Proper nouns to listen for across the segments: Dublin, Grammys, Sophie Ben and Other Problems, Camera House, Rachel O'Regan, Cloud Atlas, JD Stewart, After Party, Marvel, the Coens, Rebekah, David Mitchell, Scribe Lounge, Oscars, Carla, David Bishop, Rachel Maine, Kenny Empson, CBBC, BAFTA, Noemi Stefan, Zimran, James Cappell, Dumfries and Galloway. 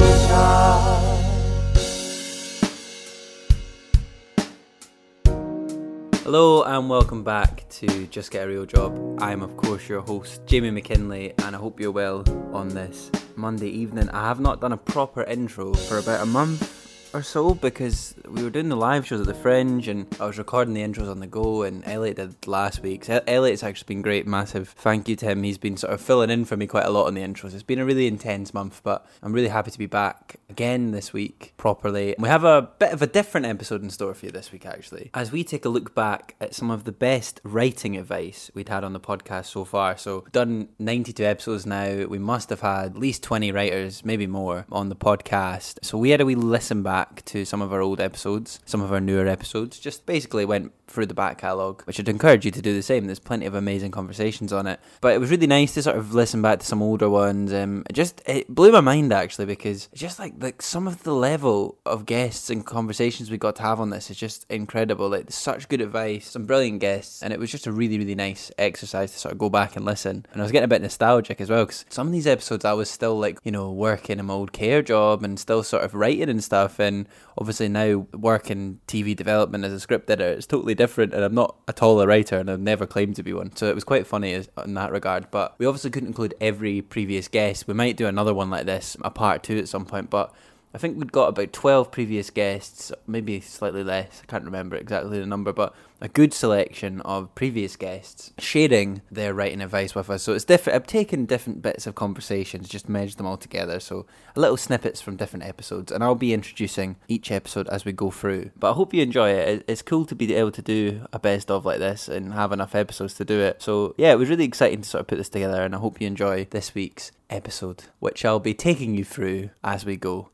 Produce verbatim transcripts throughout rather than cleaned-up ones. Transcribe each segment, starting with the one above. job. Hello and welcome back to Just Get a Real Job. I'm of course your host, Jamie McKinley, and I hope you're well on this Monday evening. I have not done a proper intro for about a month or so because we were doing the live shows at the Fringe and I was recording the intros on the go, and Elliot did last week's. So Elliot's actually been great, massive thank you to him. He's been sort of filling in for me quite a lot on the intros. It's been a really intense month, but I'm really happy to be back again this week properly. We have a bit of a different episode in store for you this week, actually, as we take a look back at some of the best writing advice we'd had on the podcast so far. So we've done ninety-two episodes now. We must have had at least twenty writers, maybe more, on the podcast. So we had a wee listen back to some of our old episodes, some of our newer episodes, just basically went through the back catalogue, which I'd encourage you to do the same. There's plenty of amazing conversations on it, but it was really nice to sort of listen back to some older ones. Um, it just it blew my mind, actually, because just like like some of the level of guests and conversations we got to have on this is just incredible. Like, such good advice, some brilliant guests, and it was just a really really nice exercise to sort of go back and listen. And I was getting a bit nostalgic as well, because some of these episodes I was still, like, you know, working in my old care job and still sort of writing and stuff, and obviously now working T V development as a script editor, it's totally different, and I'm not at all a writer and I've never claimed to be one, so it was quite funny as, in that regard. But we obviously couldn't include every previous guest. We might do another one like this, a part two at some point, but I think we'd got about twelve previous guests, maybe slightly less, I can't remember exactly the number, but a good selection of previous guests sharing their writing advice with us. So it's different. I've taken different bits of conversations, just merged them all together, so little snippets from different episodes, and I'll be introducing each episode as we go through. But I hope you enjoy it. It's cool to be able to do a best of like this and have enough episodes to do it. So yeah, it was really exciting to sort of put this together, and I hope you enjoy this week's episode, which I'll be taking you through as we go.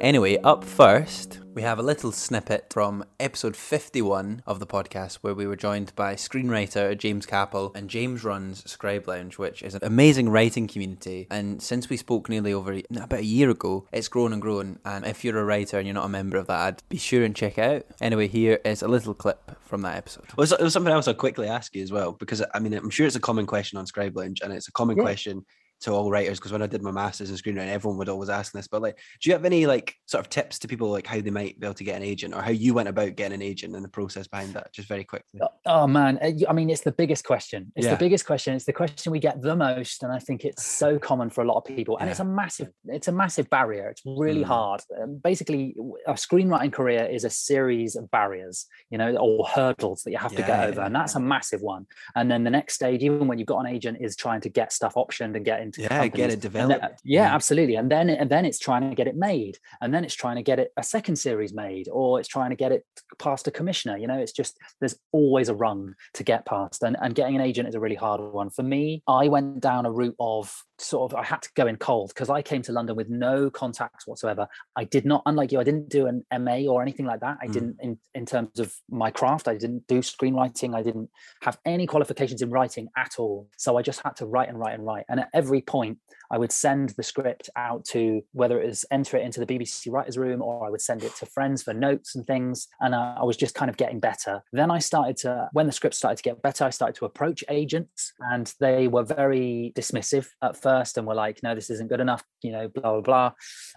Anyway, up first, we have a little snippet from episode fifty-one of the podcast, where we were joined by screenwriter James Cappell and James runs Scribe Lounge, which is an amazing writing community. And since we spoke nearly over about a year ago, it's grown and grown. And if you're a writer and you're not a member of that, I'd be sure and check it out. Anyway, here is a little clip from that episode. Well, it was something else I'll quickly ask you as well, because I mean, I'm sure it's a common question on Scribe Lounge, and it's a common yeah. question to all writers, because when I did my masters in screenwriting, everyone would always ask this. But like, do you have any like sort of tips to people, like how they might be able to get an agent, or how you went about getting an agent and the process behind that, just very quickly? Oh man, I mean, it's the biggest question. It's yeah. the biggest question. It's the question we get the most, and I think it's so common for a lot of people. And yeah. it's a massive, it's a massive barrier. It's really mm. hard. Basically, a screenwriting career is a series of barriers, you know, or hurdles that you have yeah, to get over, yeah. and that's a massive one. And then the next stage, even when you've got an agent, is trying to get stuff optioned and get into yeah companies. Get it developed then, yeah, yeah absolutely and then and then it's trying to get it made, and then it's trying to get it a second series made, or it's trying to get it past a commissioner. You know, it's just, there's always a rung to get past, and and getting an agent is a really hard one. For me, I went down a route of sort of, I had to go in cold, because I came to London with no contacts whatsoever. I did not, unlike you, I didn't do an M A or anything like that. I mm. didn't, in, in terms of my craft, I didn't do screenwriting. I didn't have any qualifications in writing at all. So I just had to write and write and write. And at every point, I would send the script out to, whether it was enter it into the B B C writers room, or I would send it to friends for notes and things. And uh, I was just kind of getting better. Then I started to, when the script started to get better, I started to approach agents, and they were very dismissive at first and were like, no, this isn't good enough, you know, blah, blah, blah.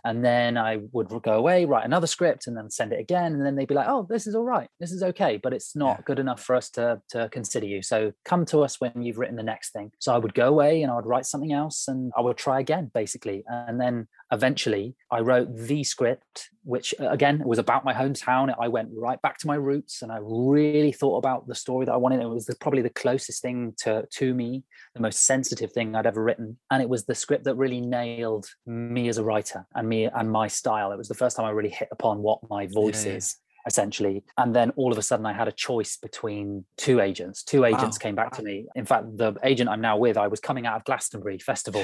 And then I would go away, write another script, and then send it again. And then they'd be like, oh, this is all right. This is okay, but it's not yeah. good enough for us to, to consider you. So come to us when you've written the next thing. So I would go away and I would write something else, and I would try again, basically. And then eventually I wrote the script, which again was about my hometown. I went right back to my roots, and I really thought about the story that I wanted. It was the, probably the closest thing to to me, the most sensitive thing I'd ever written, and it was the script that really nailed me as a writer and me and my style. It was the first time I really hit upon what my voice yeah. is. essentially. And then all of a sudden I had a choice between two agents. Two agents wow. came back to me. In fact, the agent I'm now with, I was coming out of Glastonbury Festival.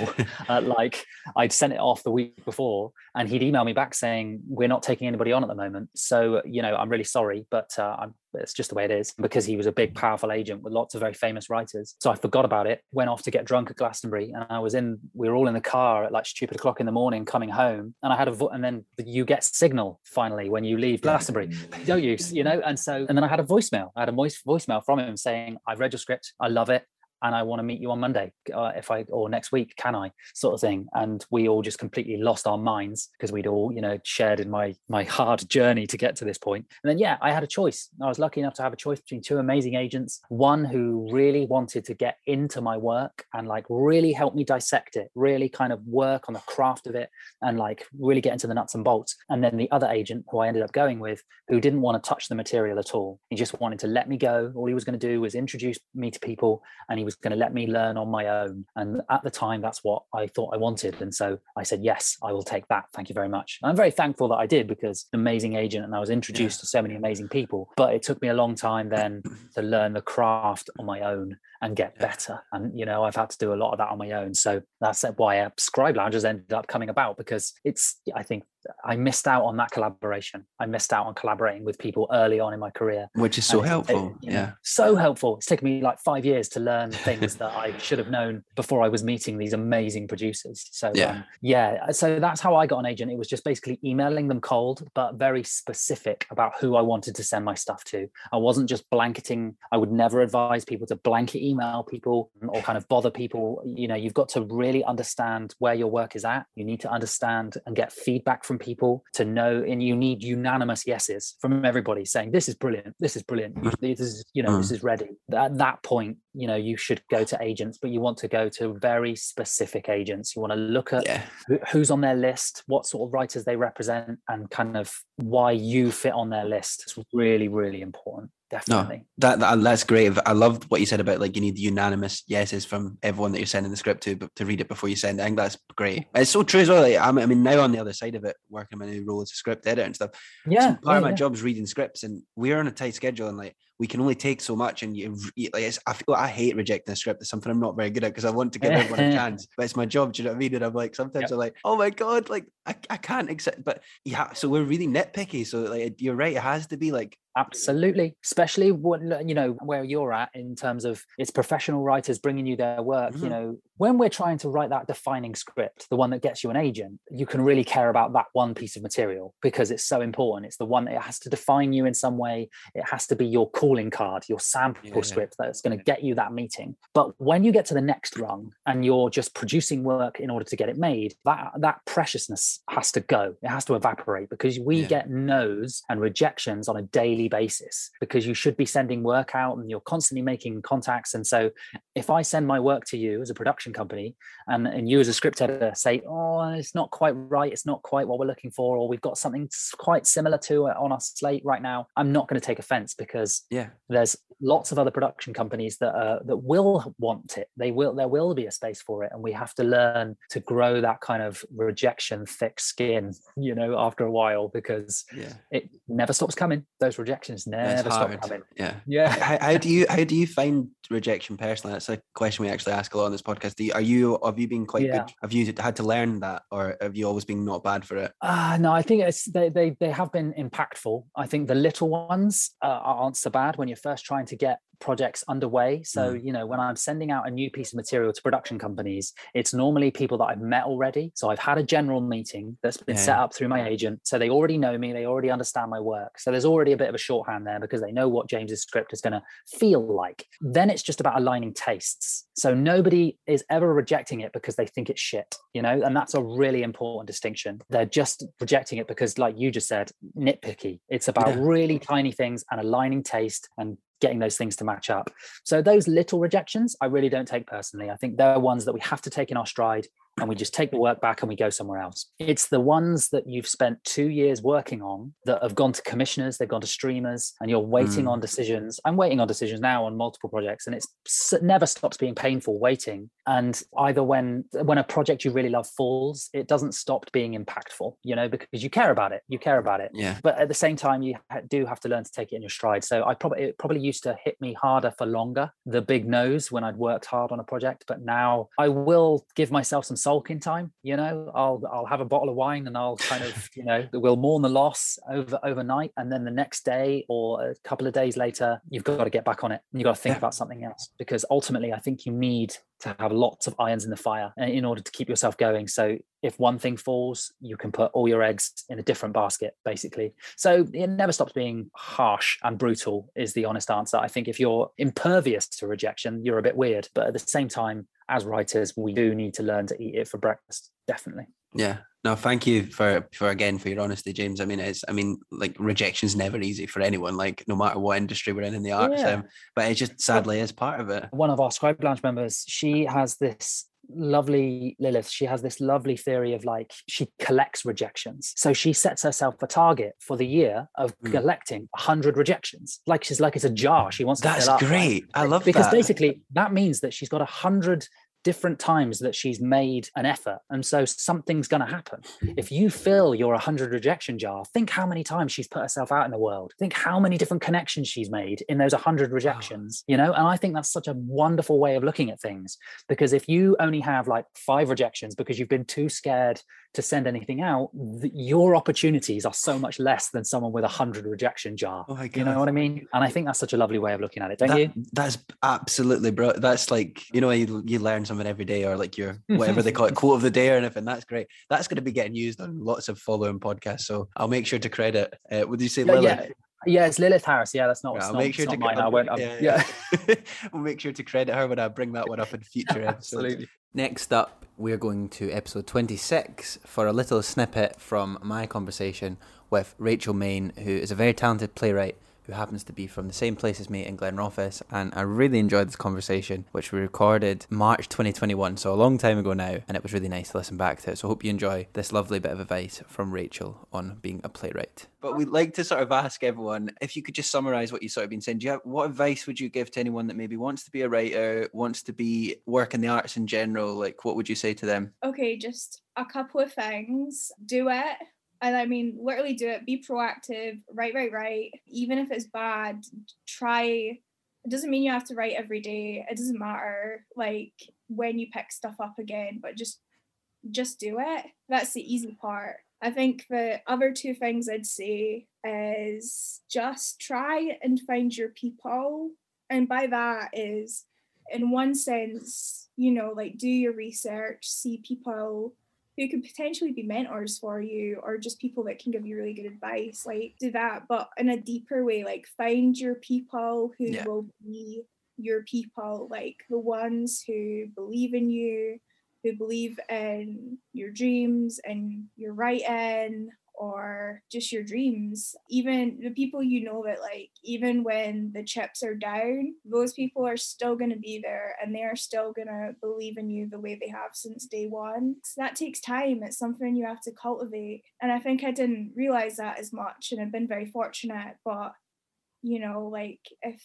uh, like I'd sent it off the week before and he'd email me back saying, we're not taking anybody on at the moment. So, you know, I'm really sorry, but uh, I'm, it's just the way it is, because he was a big, powerful agent with lots of very famous writers. So I forgot about it, went off to get drunk at Glastonbury. And I was in, we were all in the car at like stupid o'clock in the morning coming home. And I had a, vo- and then you get signal finally when you leave Glastonbury, don't you? You know, and so, and then I had a voicemail. I had a voice voicemail from him saying, I've read your script. I love it. And I want to meet you on Monday, uh, if I, or next week, can I, sort of thing. And we all just completely lost our minds because we'd all, you know, shared in my my hard journey to get to this point. And then, yeah, I had a choice. I was lucky enough to have a choice between two amazing agents, one who really wanted to get into my work and like really help me dissect it, really kind of work on the craft of it and like really get into the nuts and bolts. And then the other agent who I ended up going with, who didn't want to touch the material at all. He just wanted to let me go. All he was going to do was introduce me to people, and he was going to let me learn on my own. And at the time, that's what I thought I wanted. And so I said, yes, I will take that. Thank you very much. And I'm very thankful that I did, because an amazing agent, and I was introduced yeah. to so many amazing people. But it took me a long time then to learn the craft on my own and get yeah. better. And, you know, I've had to do a lot of that on my own. So that's why Scribe Lounge has ended up coming about, because it's, I think, I missed out on that collaboration. I missed out on collaborating with people early on in my career. Which is so and helpful. It, it, yeah. So helpful. It's taken me like five years to learn things that I should have known before I was meeting these amazing producers. So yeah. Um, yeah. So that's how I got an agent. It was just basically emailing them cold, but very specific about who I wanted to send my stuff to. I wasn't just blanketing. I would never advise people to blanket email people or kind of bother people. You know, you've got to really understand where your work is at. You need to understand and get feedback from people to know, and you need unanimous yeses from everybody saying this is brilliant, this is brilliant, this is, you know, mm. this is ready. At that point, you know, you should go to agents, but you want to go to very specific agents. You want to look at yeah. who's on their list, what sort of writers they represent, and kind of why you fit on their list. It's really, really important. Definitely. No, that, that that's great. I loved what you said about like you need the unanimous yeses from everyone that you're sending the script to, but to read it before you send it. I think that's great. It's so true as well. Like, I'm, I mean, now on the other side of it, working my new role as a script editor and stuff. Yeah, so part yeah, of my yeah. job is reading scripts, and we're on a tight schedule, and like we can only take so much. And you, you like, it's, I feel I hate rejecting a script. It's something I'm not very good at because I want to give everyone a chance, but it's my job. Do you know what I mean? And I'm like, sometimes yep. I'm like, oh my god, like I, I can't accept. But yeah, so we're really nitpicky. So like you're right, it has to be like. Absolutely, especially when, you know, where you're at in terms of it's professional writers bringing you their work. Mm-hmm. You know, when we're trying to write that defining script, the one that gets you an agent, you can really care about that one piece of material because it's so important. It's the one, it has to define you in some way. It has to be your calling card, your sample yeah. script that's going to get you that meeting. But when you get to the next rung and you're just producing work in order to get it made, that that preciousness has to go. It has to evaporate, because we yeah. get no's and rejections on a daily basis, because you should be sending work out and you're constantly making contacts. And so if I send my work to you as a production company and, and you as a script editor say, oh, it's not quite right, it's not quite what we're looking for, or we've got something quite similar to it on our slate right now, I'm not going to take offense, because yeah. there's lots of other production companies that uh, that will want it. They will, there will be a space for it, and we have to learn to grow that kind of rejection thick skin, you know, after a while, because yeah. it never stops coming. Those rejections Rejections never stop coming. Yeah, yeah. How, how do you how do you find rejection personally? That's a question we actually ask a lot on this podcast. Do you, are you have you been quite yeah. good? Have you had to learn that, or have you always been not bad for it? Uh, no, I think it's they they they have been impactful. I think the little ones uh, aren't so bad when you're first trying to get projects underway. So, mm. you know, when I'm sending out a new piece of material to production companies, it's normally people that I've met already. So I've had a general meeting that's been yeah. set up through my agent. So they already know me. They already understand my work. So there's already a bit of a shorthand there, because they know what James's script is going to feel like. Then it's just about aligning tastes. So nobody is ever rejecting it because they think it's shit, you know, and that's a really important distinction. They're just rejecting it because, like you just said, nitpicky. It's about yeah. really tiny things and aligning taste and getting those things to match up. So those little rejections, I really don't take personally. I think they're ones that we have to take in our stride. and we just take the work back and we go somewhere else. It's the ones that you've spent two years working on that have gone to commissioners, they've gone to streamers, and you're waiting mm. on decisions. I'm waiting on decisions now on multiple projects, and it's it never stops being painful waiting. And either when when a project you really love falls, it doesn't stop being impactful, you know, because you care about it. You care about it. Yeah. But at the same time, you do have to learn to take it in your stride. So I probably it probably used to hit me harder for longer, the big nose, when I'd worked hard on a project. But now I will give myself some sulking time, you know, I'll I'll have a bottle of wine and I'll kind of, you know, we'll mourn the loss over overnight. And then the next day or a couple of days later, you've got to get back on it. And you've got to think yeah. about something else, because ultimately I think you need to have lots of irons in the fire in order to keep yourself going. So if one thing falls, you can put all your eggs in a different basket, basically. So it never stops being harsh and brutal is the honest answer. I think if you're impervious to rejection, you're a bit weird. But at the same time, as writers, we do need to learn to eat it for breakfast, definitely. Yeah. No, thank you for, for again, for your honesty, James. I mean, it's, I mean, like, rejection's never easy for anyone, like, no matter what industry we're in, in the arts, yeah. um, but it just sadly is part of it. One of our Scribe Lounge members, she has this lovely Lilith she has this lovely theory of, like, she collects rejections. So she sets herself a target for the year of mm. collecting one hundred rejections. Like, she's like, it's a jar she wants to that's fill up. That's great. I love because that. Because basically that means that she's got one hundred different times that she's made an effort, and so something's going to happen. If you fill your one hundred rejection jar, think how many times she's put herself out in the world, think how many different connections she's made in those one hundred rejections, you know. And I think that's such a wonderful way of looking at things, because if you only have like five rejections because you've been too scared to send anything out, th- your opportunities are so much less than someone with a hundred rejection jar. Oh, you know what I mean? And I think that's such a lovely way of looking at it, don't that, you? That's absolutely bro. That's like, you know, you, you learn something every day, or like your whatever they call it, quote of the day or anything. That's great. That's going to be getting used on lots of following podcasts. So I'll make sure to credit. Uh, would you say Lily? Yeah. Yeah, it's Lilith Harris. Yeah, that's not. I'll make sure to mine. I won't. Yeah, yeah. yeah. We'll make sure to credit her when I bring that one up in future episodes. Absolutely. Next up, we're going to episode twenty-six for a little snippet from my conversation with Rachel Maine, who is a very talented playwright who happens to be from the same place as me in Glenrothes, and I really enjoyed this conversation, which we recorded March twenty twenty-one, so a long time ago now, and it was really nice to listen back to it. So I hope you enjoy this lovely bit of advice from Rachel on being a playwright. But we'd like to sort of ask everyone, if you could just summarise what you've sort of been saying, do you have, what advice would you give to anyone that maybe wants to be a writer, wants to be work in the arts in general? Like, what would you say to them? Okay, just a couple of things. Do it. And I mean, literally do it. Be proactive. Write, write, write. Even if it's bad, try. It doesn't mean you have to write every day. It doesn't matter, like, when you pick stuff up again, but just just do it. That's the easy part. I think the other two things I'd say is just try and find your people. And by that is, in one sense, you know, like, do your research, see people who could potentially be mentors for you, or just people that can give you really good advice. Like, do that, but in a deeper way. Like, find your people who yeah. will be your people, like the ones who believe in you, who believe in your dreams and your writing, or just your dreams. Even the people, you know, that, like, even when the chips are down, those people are still going to be there, and they are still going to believe in you the way they have since day one. So that takes time. It's something you have to cultivate. And I think I didn't realize that as much, and I've been very fortunate. But, you know, like, if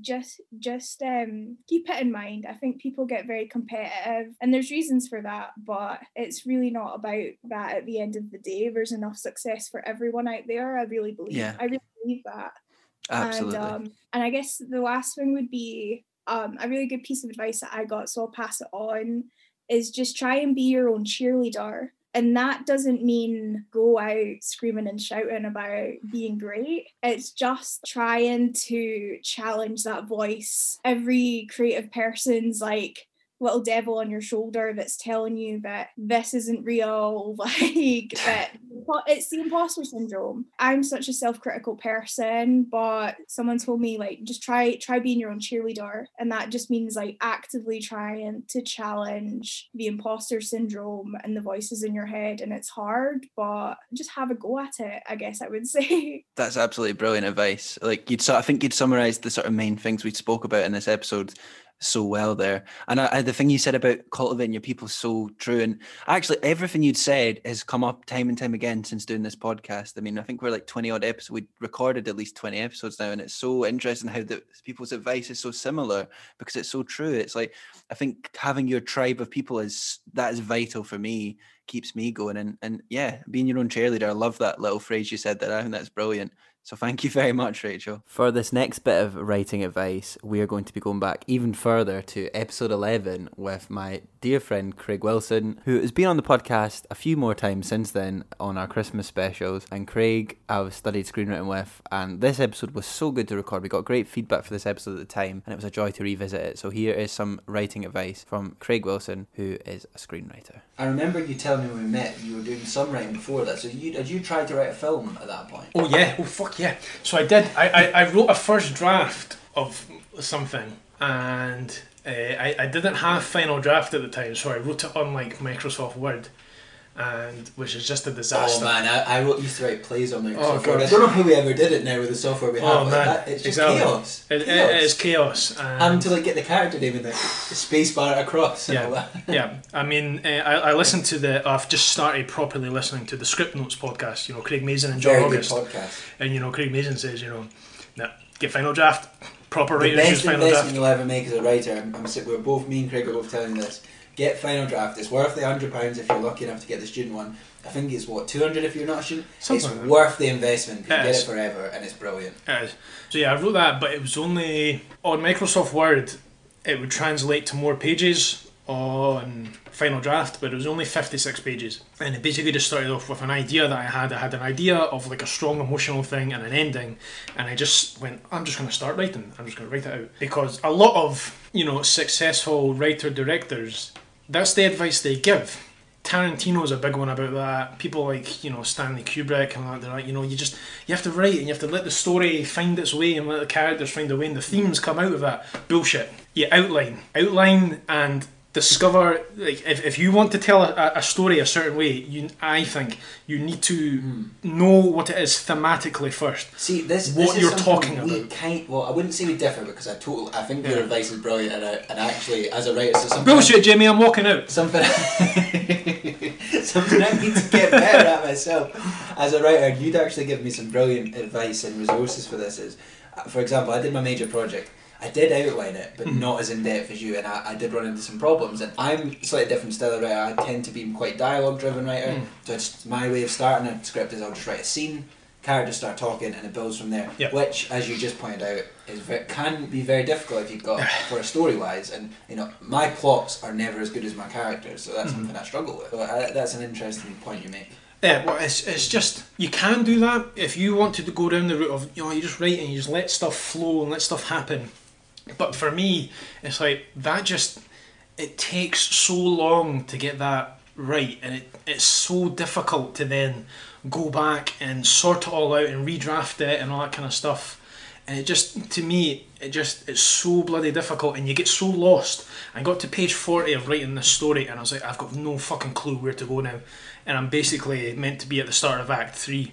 just just um keep it in mind. I think people get very competitive, and there's reasons for that, but it's really not about that. At the end of the day, there's enough success for everyone out there. I really believe yeah. I really believe that. Absolutely. And, um, and I guess the last thing would be um a really good piece of advice that I got, so I'll pass it on, is just try and be your own cheerleader. And that doesn't mean go out screaming and shouting about being great. It's just trying to challenge that voice. Every creative person's, like, little devil on your shoulder that's telling you that this isn't real, like, that it's the imposter syndrome. I'm such a self-critical person, but someone told me, like, just try try being your own cheerleader. And that just means, like, actively trying to challenge the imposter syndrome and the voices in your head. And it's hard, but just have a go at it, I guess I would say. That's absolutely brilliant advice. Like, you'd sort I think you'd summarize the sort of main things we spoke about in this episode so well there. And I, I, the thing you said about cultivating your people is so true. And actually, everything you'd said has come up time and time again since doing this podcast. I mean, I think we're like twenty odd episodes. We recorded at least twenty episodes now. And it's so interesting how the, people's advice is so similar because it's so true. It's like, I think having your tribe of people is, that is vital for me, keeps me going. And, and yeah, being your own cheerleader. I love that little phrase you said there. I think that's brilliant. So thank you very much, Rachel. For this next bit of writing advice, we are going to be going back even further to episode eleven with my dear friend Craig Wilson, who has been on the podcast a few more times since then on our Christmas specials. And Craig, I've studied screenwriting with, and this episode was so good to record. We got great feedback for this episode at the time, and it was a joy to revisit it. So here is some writing advice from Craig Wilson, who is a screenwriter. I remember you telling me when we met you were doing some writing before that. So you, had you tried to write a film at that point? Oh yeah, oh fuck yeah. So I did. I, I, I wrote a first draft of something, and uh, I, I didn't have Final Draft at the time, so I wrote it on like Microsoft Word, and which is just a disaster. Oh man, I, I wrote, used to write plays on Microsoft oh, Word. I don't know how we ever did it now with the software we have. Oh, like man. That, it's just exactly. chaos. It, chaos. It, it is chaos. And, and to like get the character name and the space bar across and yeah, all that. Yeah, I mean, uh, I, I listened to the, I've just started properly listening to the Script Notes podcast, you know, Craig Mazin and John Very August. Good podcast. And you know, Craig Mazin says, you know, nah, get Final Draft, proper writers use Final Draft. The best investment you'll ever make as a writer, I'm, I'm, we're both, me and Craig are both telling this, get Final Draft. It's worth the one hundred pounds if you're lucky enough to get the student one. I think it's, what, two hundred if you're not a student? Something it's like worth the investment because you get is. it forever and it's brilliant. It is. So yeah, I wrote that, but it was only... On Microsoft Word, it would translate to more pages on Final Draft, but it was only fifty-six pages. And it basically just started off with an idea that I had. I had an idea of like a strong emotional thing and an ending, and I just went, I'm just going to start writing. I'm just going to write it out. Because a lot of, you know, successful writer-directors... That's the advice they give. Tarantino's a big one about that. People like, you know, Stanley Kubrick and like that, you know, you just, you have to write and you have to let the story find its way and let the characters find their way and the themes come out of that. Bullshit. Yeah, outline. Outline and discover, like, if, if you want to tell a, a story a certain way, you, I think you need to mm. know what it is thematically first. See, this, what this you're is talking we about. Can't, well, I wouldn't say we differ because I totally, I think yeah. your advice is brilliant and, I, and actually, as a writer, so bullshit, Jamie, I'm walking out. Something... Something I need to get better at myself as a writer. You'd actually give me some brilliant advice and resources for this. Is, for example, I did my major project. I did outline it, but mm-hmm. not as in depth as you, and I, I did run into some problems. And I'm slightly different style of writer. I tend to be quite dialogue-driven writer. Mm. So it's my way of starting a script is I'll just write a scene, characters start talking, and it builds from there. Yep. Which, as you just pointed out, is very, can be very difficult if you've got for a story-wise. And you know, my plots are never as good as my characters, so that's mm-hmm. something I struggle with. So I, that's an interesting point you make. Yeah, well, it's it's just, you can do that if you wanted to go down the route of, you know, you just write and you just let stuff flow and let stuff happen. But for me, it's like, that just, it takes so long to get that right, and it, it's so difficult to then go back and sort it all out and redraft it and all that kind of stuff. And it just, to me, it just, it's so bloody difficult, and you get so lost. I got to page forty of writing this story, and I was like, I've got no fucking clue where to go now. And I'm basically meant to be at the start of Act three.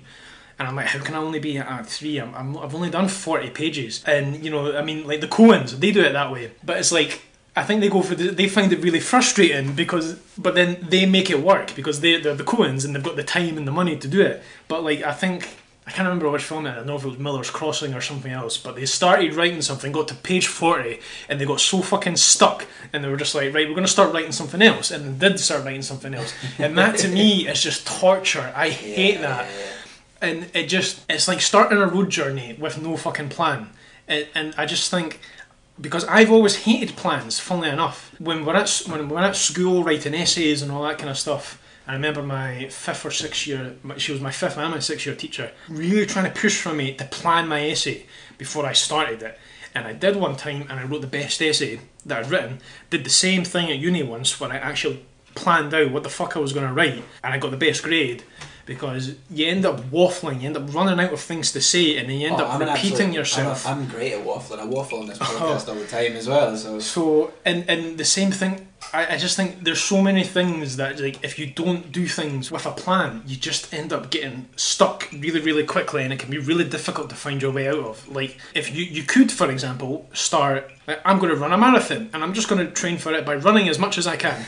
And I'm like, how can I only be at Act three? I'm, I'm, I've only done forty pages. And, you know, I mean, like, the Coens, they do it that way. But it's like, I think they go for the, they find it really frustrating because, but then they make it work because they, they're the Coens and they've got the time and the money to do it. But, like, I think, I can't remember which film it is. I don't know if it was Miller's Crossing or something else, but they started writing something, got to page forty, and they got so fucking stuck, and they were just like, right, we're going to start writing something else. And they did start writing something else. And that, to me, is just torture. I hate yeah, that. Yeah, yeah. And it just, it's like starting a road journey with no fucking plan. And, and I just think, because I've always hated plans, funnily enough. When we're, at, when we're at school writing essays and all that kind of stuff, I remember my fifth or sixth year, she was my fifth and my sixth year teacher, really trying to push for me to plan my essay before I started it. And I did one time, and I wrote the best essay that I'd written, did the same thing at uni once when I actually planned out what the fuck I was going to write, and I got the best grade. Because you end up waffling, you end up running out of things to say, and then you end oh, up I'm repeating absolute, yourself. I'm, a, I'm great at waffling. I waffle on this podcast oh. all the time as well. So, so and, and the same thing I, I just think there's so many things that, like, if you don't do things with a plan, you just end up getting stuck really, really quickly, and it can be really difficult to find your way out of. Like, if you, you could, for example, start, like, I'm going to run a marathon, and I'm just going to train for it by running as much as I can.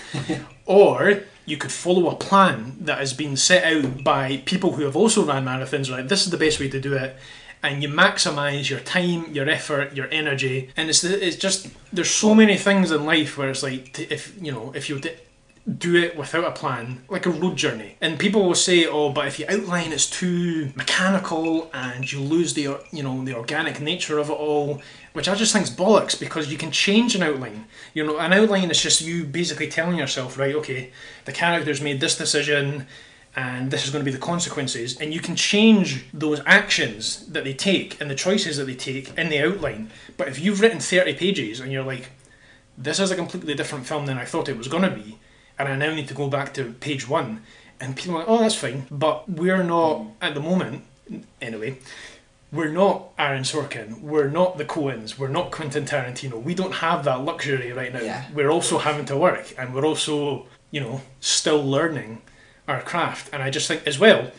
Or you could follow a plan that has been set out by people who have also ran marathons, right? This is the best way to do it. And you maximise your time, your effort, your energy, and it's it's just there's so many things in life where it's like, if you know if you do it without a plan, like a road journey, and people will say, oh, but if you outline, it's too mechanical and you lose the you know the organic nature of it all, which I just think is bollocks, because you can change an outline. You know, an outline is just you basically telling yourself, right, okay, the character's made this decision, and this is going to be the consequences, and you can change those actions that they take and the choices that they take in the outline. But if you've written thirty pages and you're like, this is a completely different film than I thought it was going to be, and I now need to go back to page one, and people are like, oh, that's fine, but we're not, at the moment anyway, we're not Aaron Sorkin, we're not the Coens, we're not Quentin Tarantino, we don't have that luxury right now. Yeah. We're also having to work, and we're also, you know, still learning our craft. And I just think as well,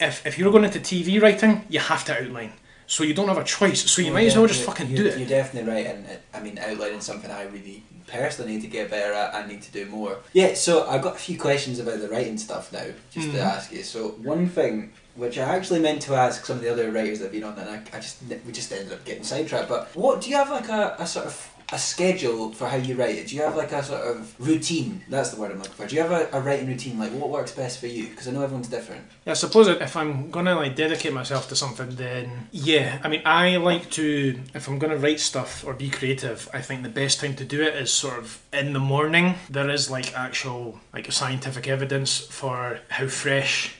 if if you're going into T V writing, you have to outline, so you don't have a choice, so you yeah, might as well just fucking do it. You're definitely right, and I mean, outlining is something I really personally need to get better at. I need to do more. Yeah, so I've got a few questions about the writing stuff now, just mm. to ask you. So one thing which I actually meant to ask some of the other writers that have been on, and I, I just we just ended up getting sidetracked. But what do you have, like a, a sort of a schedule for how you write it? Do you have like a sort of routine? That's the word I'm looking for. Do you have a, a writing routine? Like, what works best for you? Because I know everyone's different. Yeah, I suppose if I'm going to like dedicate myself to something, then yeah, I mean, I like to, if I'm going to write stuff or be creative, I think the best time to do it is sort of in the morning. There is like actual like scientific evidence for how fresh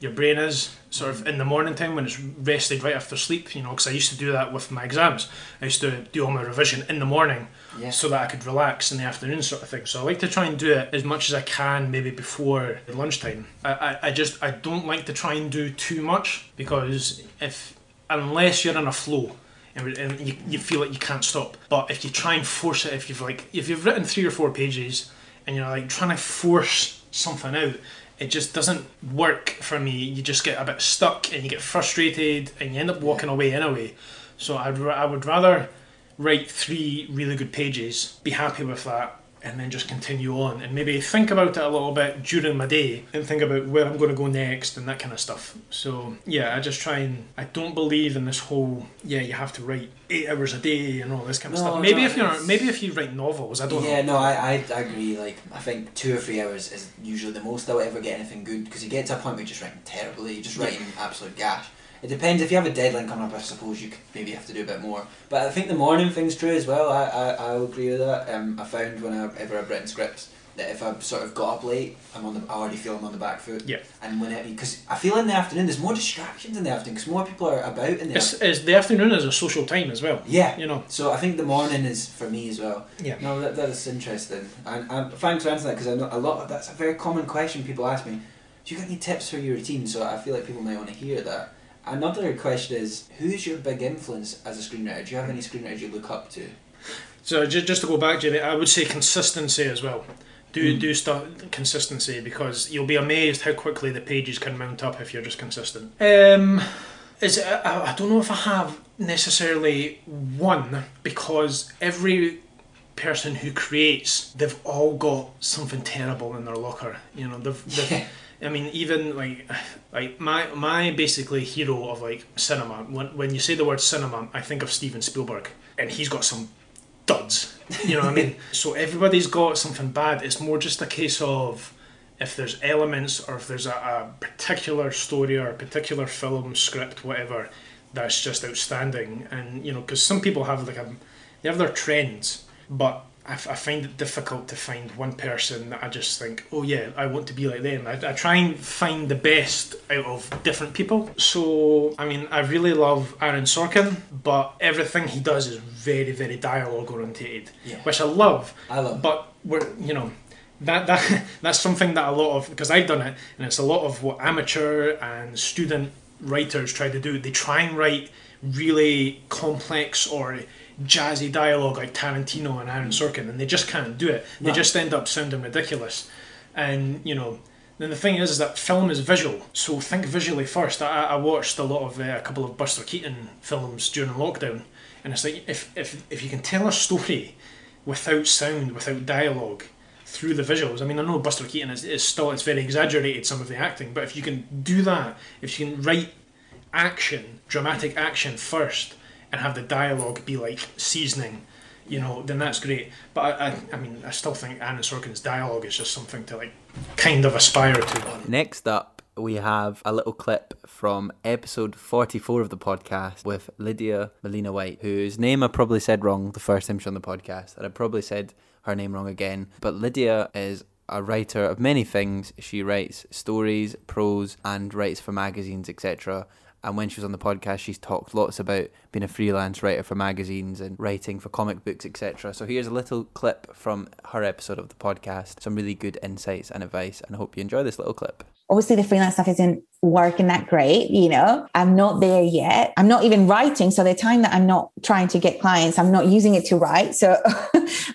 your brain is sort of in the morning time when it's rested right after sleep, you know, because I used to do that with my exams. I used to do all my revision in the morning, yeah, so that I could relax in the afternoon sort of thing. So I like to try and do it as much as I can, maybe before lunchtime. I, I, I just, I don't like to try and do too much, because if, unless you're in a flow, and, and you, you feel like you can't stop. But if you try and force it, if you've like, if you've written three or four pages and you're like trying to force something out, it just doesn't work for me. You just get a bit stuck and you get frustrated and you end up walking away anyway. So I'd, I would rather write three really good pages, be happy with that, and then just continue on and maybe think about it a little bit during my day and think about where I'm going to go next and that kind of stuff. So yeah, I just try and, I don't believe in this whole, yeah, you have to write eight hours a day and all this kind of no, stuff. Maybe no, if you're, maybe if you write novels, I don't yeah, know. Yeah, no, I, I agree. Like, I think two or three hours is usually the most I'll ever get anything good, because you get to a point where you're just writing terribly, you're just writing absolute gash. It depends. If you have a deadline coming up, I suppose you could maybe have to do a bit more. But I think the morning thing's true as well. I, I, I'll agree with that. Um, I found whenever I've written scripts that if I've sort of got up late, I'm on the, I already feel I'm on the back foot. Yeah. And when it, because I feel in the afternoon, there's more distractions in the afternoon, because more people are about in the it's, afternoon. It's, the afternoon is a social time as well. Yeah. You know. So I think the morning is for me as well. Yeah. No, that, that's interesting. And, and thanks for answering that, because I know a lot of, that's a very common question people ask me. Do you got any tips for your routine? So I feel like people might want to hear that. Another question is, who's your big influence as a screenwriter? Do you have any screenwriters you look up to? So just, just to go back, Jamie, I would say consistency as well. Do mm. do stuff consistency, because you'll be amazed how quickly the pages can mount up if you're just consistent. Um, is I, I don't know if I have necessarily one, because every person who creates, they've all got something terrible in their locker. You know, they've. they've yeah. I mean, even like, like my my basically hero of like cinema. When when you say the word cinema, I think of Steven Spielberg, and he's got some duds. You know what I mean? So everybody's got something bad. It's more just a case of if there's elements, or if there's a, a particular story or a particular film, script, whatever, that's just outstanding. And you know, because some people have like a, they have their trends, but I, f I find it difficult to find one person that I just think, oh yeah, I want to be like them. I, I try and find the best out of different people. So, I mean, I really love Aaron Sorkin, but everything he does is very, very dialogue oriented, yeah, which I love. I love. But we're, you know, that that that's something that a lot of, because I've done it, and it's a lot of what amateur and student writers try to do. They try and write really complex or jazzy dialogue like Tarantino and Aaron Sorkin, and they just can't do it. They no. just end up sounding ridiculous. And, you know, then the thing is, is that film is visual, so think visually first. I, I watched a lot of, uh, a couple of Buster Keaton films during lockdown, and it's like, if, if, if you can tell a story without sound, without dialogue, through the visuals. I mean, I know Buster Keaton is, is still, it's very exaggerated, some of the acting, but if you can do that, if you can write action, dramatic action first, and have the dialogue be like seasoning, you know, then that's great. But I, I, I mean, I still think Aaron Sorkin's dialogue is just something to like kind of aspire to. Next up, we have a little clip from episode forty-four of the podcast with Lydia Molina White, whose name I probably said wrong the first time she was on the podcast, and I probably said her name wrong again. But Lydia is a writer of many things. She writes stories, prose, and writes for magazines, et cetera. And when she was on the podcast, she's talked lots about being a freelance writer for magazines and writing for comic books, et cetera. So here's a little clip from her episode of the podcast. Some really good insights and advice, and I hope you enjoy this little clip. Obviously, the freelance stuff isn't working that great, you know. I'm not there yet. I'm not even writing. So the time that I'm not trying to get clients, I'm not using it to write. So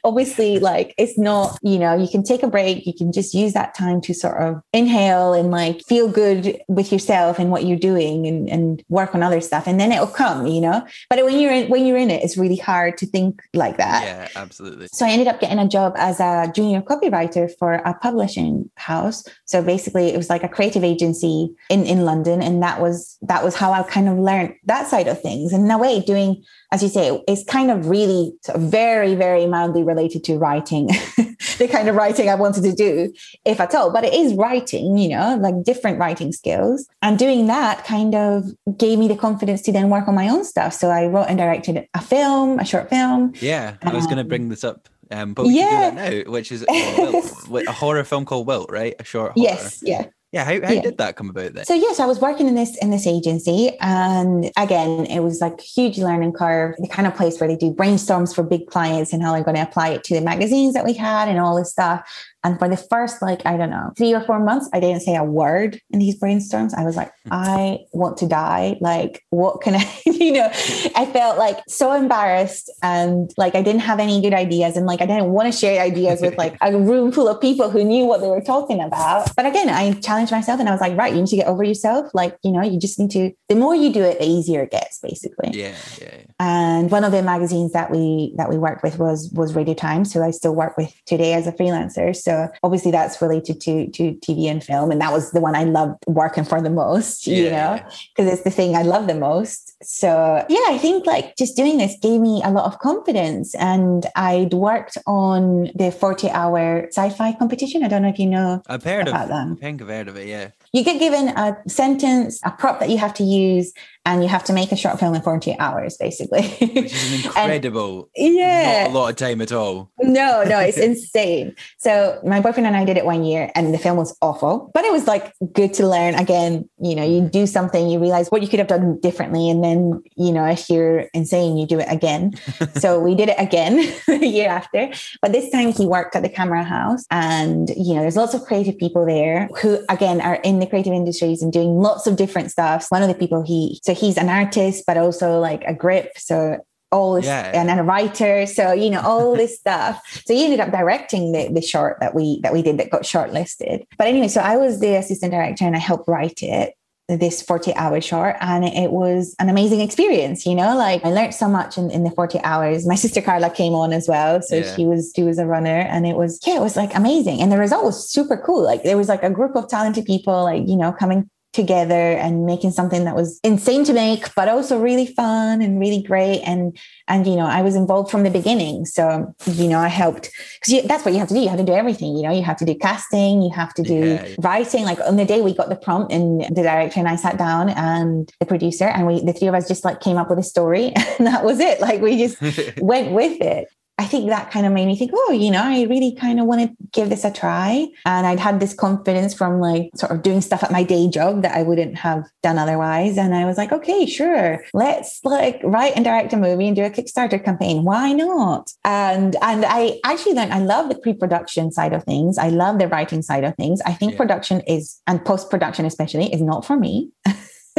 obviously, like, it's not, you know, you can take a break. You can just use that time to sort of inhale and like feel good with yourself and what you're doing, and, and work on other stuff. And then it'll come, you know. But when you're in, when you're in it, it's really hard to think like that. Yeah, absolutely. So I ended up getting a job as a junior copywriter for a publishing house. So basically, it was like a creative agency in, in London, and that was that was how I kind of learned that side of things. And in a way, doing, as you say, it's kind of really sort of very, very mildly related to writing, the kind of writing I wanted to do, if at all. But it is writing, you know, like different writing skills. And doing that kind of gave me the confidence to then work on my own stuff. So I wrote and directed a film, a short film. Yeah, I was um, going to bring this up. Um, but we yeah. can do that now, which is oh, Wilt, a horror film called Wilt, right? A short horror. Yes, yeah. Yeah, how, how yeah. did that come about then? So yes, I was working in this in this agency, and again, it was like huge learning curve, the kind of place where they do brainstorms for big clients and how they're going to apply it to the magazines that we had and all this stuff. And for the first, like, I don't know, three or four months, I didn't say a word in these brainstorms. I was like, I want to die. Like, what can I, you know, I felt like so embarrassed, and like, I didn't have any good ideas. And like, I didn't want to share ideas with like a room full of people who knew what they were talking about. But again, I challenged myself, and I was like, right, you need to get over yourself. Like, you know, you just need to, the more you do it, the easier it gets, basically. Yeah, yeah, yeah. And one of the magazines that we, that we worked with was, was Radio Times, who I still work with today as a freelancer. So So obviously that's related to, to T V and film. And that was the one I loved working for the most, yeah, you know, because yeah. it's the thing I love the most. So yeah, I think like just doing this gave me a lot of confidence. And I'd worked on the forty hour sci-fi competition. I don't know if you know I've heard about of, that. I think I've heard of it, yeah. You get given a sentence, a prop that you have to use, and you have to make a short film in forty-eight hours, basically. Which is an incredible, and, yeah. not a lot of time at all. No, no, it's insane. So my boyfriend and I did it one year, and the film was awful, but it was like good to learn. Again, you know, you do something, you realize what you could have done differently. And then, you know, if you're insane, you do it again. So we did it again the year after, but this time he worked at the camera house, and, you know, there's lots of creative people there who, again, are in the creative industries and doing lots of different stuff. One of the people he, so he's an artist, but also like a grip. So all this, yeah, yeah. and a writer. So, you know, all this stuff. So he ended up directing the, the short that we, that we did that got shortlisted. But anyway, so I was the assistant director, and I helped write it, this forty hour short, and it was an amazing experience, you know, like I learned so much in, in the forty hours. My sister Carla came on as well, so yeah. she was she was a runner, and it was yeah it was like amazing, and the result was super cool. Like there was like a group of talented people, like, you know, coming together and making something that was insane to make, but also really fun and really great. And, and, you know, I was involved from the beginning. So, you know, I helped, because that's what you have to do. You have to do everything, you know, you have to do casting, you have to do yeah. writing. Like on the day we got the prompt, and the director and I sat down, and the producer, and we, the three of us just like came up with a story, and that was it. Like we just went with it. I think that kind of made me think, oh, you know, I really kind of want to give this a try. And I'd had this confidence from like sort of doing stuff at my day job that I wouldn't have done otherwise. And I was like, okay, sure. Let's like write and direct a movie and do a Kickstarter campaign. Why not? And and I actually learned, I love the pre-production side of things. I love the writing side of things. I think yeah. production is, and post-production especially, is not for me.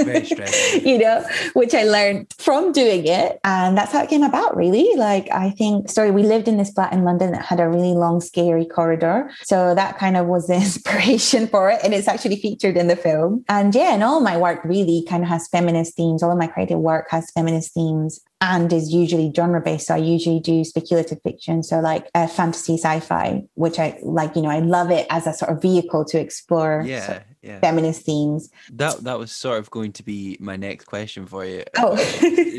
Very stressful. You know, which I learned from doing it. And that's how it came about, really. Like, I think, sorry, we lived in this flat in London that had a really long, scary corridor. So that kind of was the inspiration for it. And it's actually featured in the film. And yeah, and all my work really kind of has feminist themes. All of my creative work has feminist themes. And is usually genre-based. So I usually do speculative fiction. So like uh, fantasy sci-fi, which I like, you know, I love it as a sort of vehicle to explore yeah, sort of yeah. feminist themes. That that was sort of going to be my next question for you. Oh.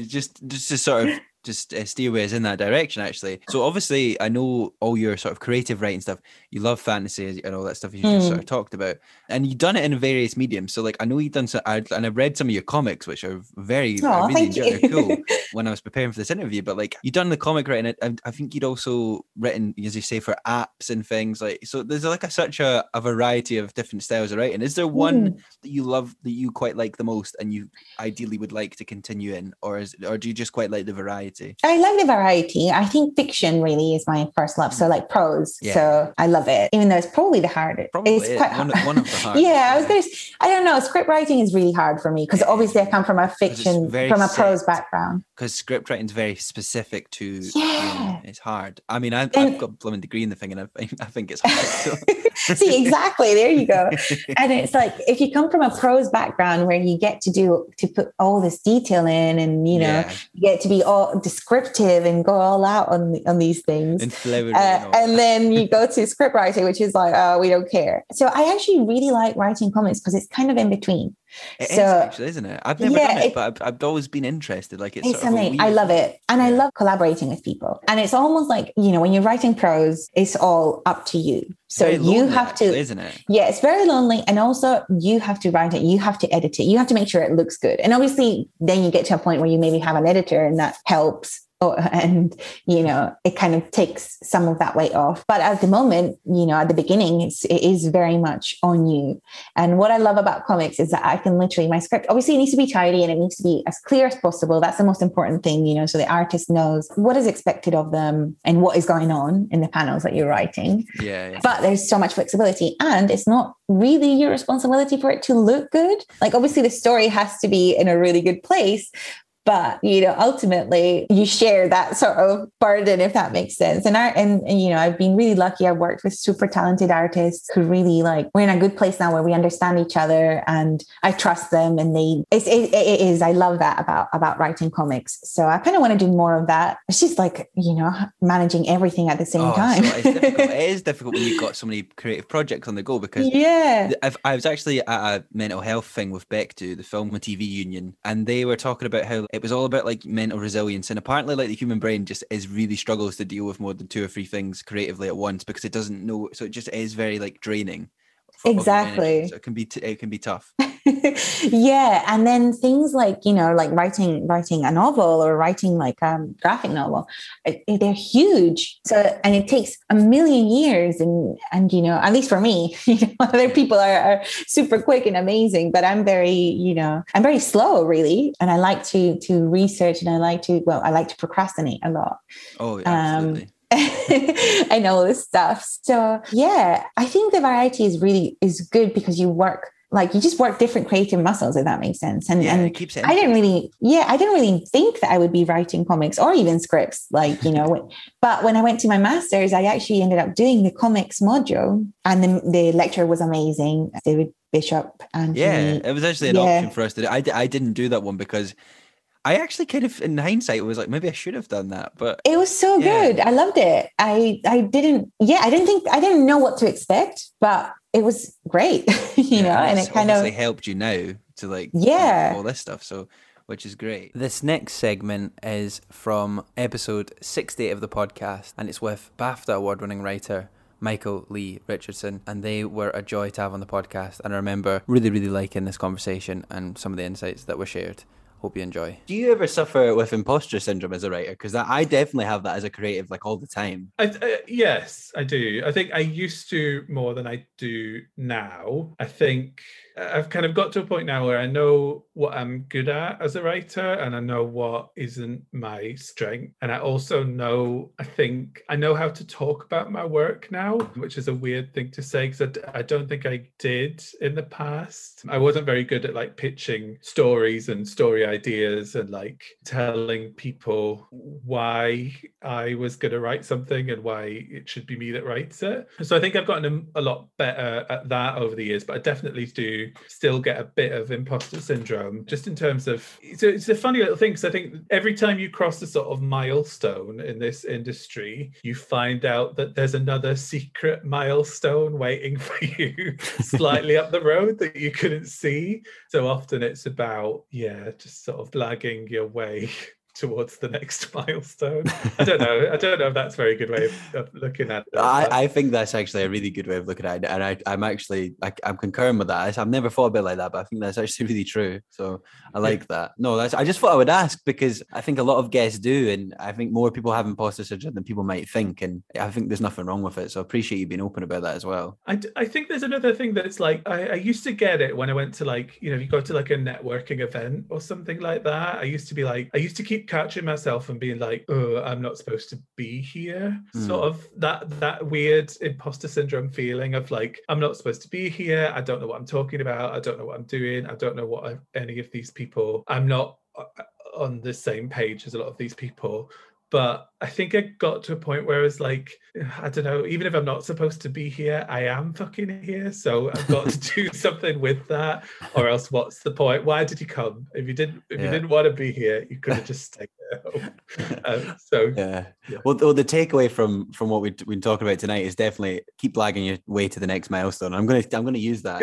just, just to sort of just uh, steer ways in that direction, actually. So obviously, I know all your sort of creative writing stuff. You love fantasy and all that stuff you mm. just sort of talked about. And you've done it in various mediums. So like, I know you've done some, I, and I've read some of your comics, which are very, oh, I really enjoy. They're cool when I was preparing for this interview. But like, you've done the comic writing. I, I think you'd also written, as you say, for apps and things. Like, so there's like a, such a, a variety of different styles of writing. Is there one mm. that you love, that you quite like the most and you ideally would like to continue in? Or, is, or do you just quite like the variety? I like the variety. I think fiction really is my first love. So like prose. Yeah. So I love it. Even though it's probably the hardest. Probably it's it. quite hard. One, one of the hardest. yeah, I was going to I don't know. Script writing is really hard for me because yeah. obviously I come from a fiction, from a set, prose background. Because script writing is very specific to, yeah. um, it's hard. I mean, I, I've and, got a blooming degree in the thing and I, I think it's hard. So. See, exactly. There you go. And it's like, if you come from a prose background where you get to do, to put all this detail in and, you know, yeah. you get to be all descriptive and go all out on on these things and, uh, and then you go to script writing, which is like, oh, we don't care. So I actually really like writing comics because it's kind of in between. It so, is actually, isn't it? I've never yeah, done it, it but I've, I've always been interested. Like it's, it's sort amazing. Of weird... I love it, and yeah. I love collaborating with people. And it's almost like, you know, when you're writing prose, it's all up to you. So very lonely, you have to, isn't it? Yeah, it's very lonely, and also you have to write it, you have to edit it, you have to make sure it looks good. And obviously, then you get to a point where you maybe have an editor, and that helps. Oh, and, you know, it kind of takes some of that weight off. But at the moment, you know, at the beginning, it's, it is very much on you. And what I love about comics is that I can literally, my script, obviously it needs to be tidy and it needs to be as clear as possible. That's the most important thing, you know, so the artist knows what is expected of them and what is going on in the panels that you're writing. Yeah. yeah. But there's so much flexibility and it's not really your responsibility for it to look good. Like, obviously the story has to be in a really good place, but, you know, ultimately you share that sort of burden, if that makes sense. And, I, and, and you know, I've been really lucky. I've worked with super talented artists who really like, we're in a good place now where we understand each other and I trust them. And they, it's, it, it is, I love that about, about writing comics. So I kind of want to do more of that. It's just like, you know, managing everything at the same oh, time. So it's difficult. It is difficult when you've got so many creative projects on the go because yeah. I've, I was actually at a mental health thing with Bechdue, the film and T V union, and they were talking about how it was all about like mental resilience, and apparently like the human brain just is really struggles to deal with more than two or three things creatively at once because it doesn't know, so it just is very like draining. Exactly. So it can be t- it can be tough. Yeah, and then things like, you know, like writing writing a novel or writing like a um, graphic novel, it, it, they're huge. So and it takes a million years, and and you know, at least for me, you know, other people are, are super quick and amazing, but I'm very, you know, I'm very slow really, and I like to to research and I like to well, I like to procrastinate a lot. Oh, yeah, absolutely. Um, and all this stuff. So yeah, I think the variety is really is good because you work like you just work different creative muscles, if that makes sense. And, yeah, and it keeps it I didn't really, yeah, I didn't really think that I would be writing comics or even scripts, like, you know, when, but when I went to my master's, I actually ended up doing the comics module, and the, the lecturer was amazing. David Bishop. And yeah, it was actually an yeah. option for us to do. I, I didn't do that one because I actually kind of, in hindsight, was like, maybe I should have done that, but it was so yeah. good. I loved it. I, I didn't, yeah, I didn't think, I didn't know what to expect, but it was great, you yeah, know, and it kind of helped you now to like, yeah, all this stuff. So, which is great. This next segment is from episode sixty-eight of the podcast, and it's with BAFTA award-winning writer Michael Lee Richardson, and they were a joy to have on the podcast. And I remember really, really liking this conversation and some of the insights that were shared. Hope you enjoy. Do you ever suffer with imposter syndrome as a writer? Because I definitely have that as a creative, like, all the time. I, uh, yes, I do. I think I used to more than I do now. I think I've kind of got to a point now where I know what I'm good at as a writer, and I know what isn't my strength. And I also know, I think, I know how to talk about my work now, which is a weird thing to say, because I, d- I don't think I did in the past. I wasn't very good at, like, pitching stories and story ideas. ideas and like telling people why I was going to write something and why it should be me that writes it. So I think I've gotten a, a lot better at that over the years, but I definitely do still get a bit of imposter syndrome, just in terms of, so it's a funny little thing, because I think every time you cross a sort of milestone in this industry, you find out that there's another secret milestone waiting for you slightly up the road that you couldn't see. So often it's about, yeah, just sort of lagging your way towards the next milestone. I don't know. I don't know if that's a very good way of, of looking at it. I, I think that's actually a really good way of looking at it. And I, I'm actually, I, I'm concurring with that. I've never thought about it like that, but I think that's actually really true. So I like that. No, that's, I just thought I would ask, because I think a lot of guests do. And I think more people have imposter syndrome than people might think. And I think there's nothing wrong with it. So I appreciate you being open about that as well. I, I think there's another thing that's like, I, I used to get it when I went to, like, you know, if you go to like a networking event or something like that. I used to be like, I used to keep catching myself and being like, oh, I'm not supposed to be here. Mm. Sort of that that weird imposter syndrome feeling of like, I'm not supposed to be here. I don't know what I'm talking about. I don't know what I'm doing. I don't know what I, any of these people, I'm not on the same page as a lot of these people. But I think I got to a point where I was like, I don't know, even if I'm not supposed to be here, I am fucking here. So I've got to do something with that, or else what's the point? Why did you come? If you didn't, if yeah. you didn't want to be here, you could have just stayed there. Um, so yeah. yeah. Well, the, the takeaway from from what we've been talking about tonight is definitely keep lagging your way to the next milestone. I'm gonna I'm gonna use that.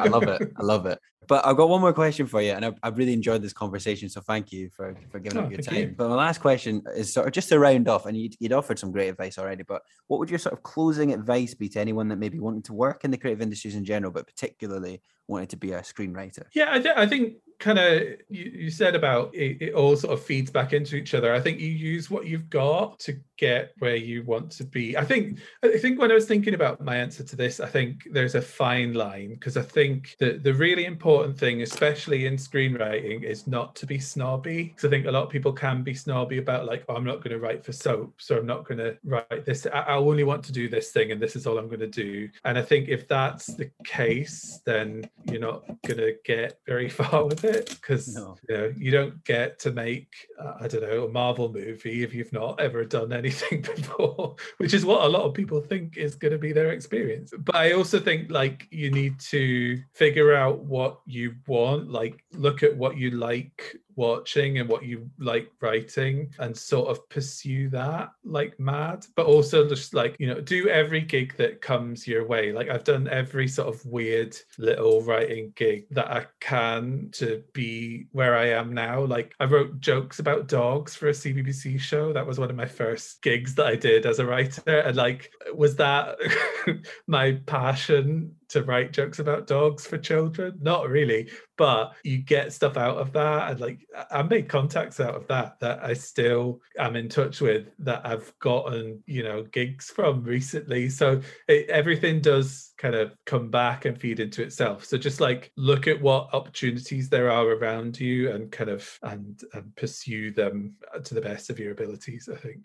I love it. I love it. But I've got one more question for you, and I've, I've really enjoyed this conversation. So thank you for, for giving oh, up your time. You. But my last question is sort of just to round off, and you'd, you'd offered some great advice already, but what would your sort of closing advice be to anyone that maybe wanted to work in the creative industries in general, but particularly wanted to be a screenwriter? Yeah, I, th- I think kind of you, you said about it, it all sort of feeds back into each other. I think you use what you've got to get where you want to be. I think I think when I was thinking about my answer to this, I think there's a fine line, because I think that the really important thing, especially in screenwriting, is not to be snobby. Because I think a lot of people can be snobby about like, oh, I'm not going to write for soaps, so I'm not going to write this. I, I only want to do this thing, and this is all I'm going to do. And I think if that's the case, then you're not going to get very far with it, because no. you know, you don't get to make, uh, I don't know, a Marvel movie if you've not ever done any before, which is what a lot of people think is going to be their experience. But I also think like you need to figure out what you want, like look at what you like watching and what you like writing and sort of pursue that like mad, but also just like, you know, do every gig that comes your way. Like I've done every sort of weird little writing gig that I can to be where I am now. Like I wrote jokes about dogs for a C B B C show. That was one of my first gigs that I did as a writer, and like was that my passion to write jokes about dogs for children? Not really, but you get stuff out of that. And like I made contacts out of that that I still am in touch with, that I've gotten, you know, gigs from recently. So it, everything does kind of come back and feed into itself. So just like look at what opportunities there are around you and kind of and, and pursue them to the best of your abilities, I think.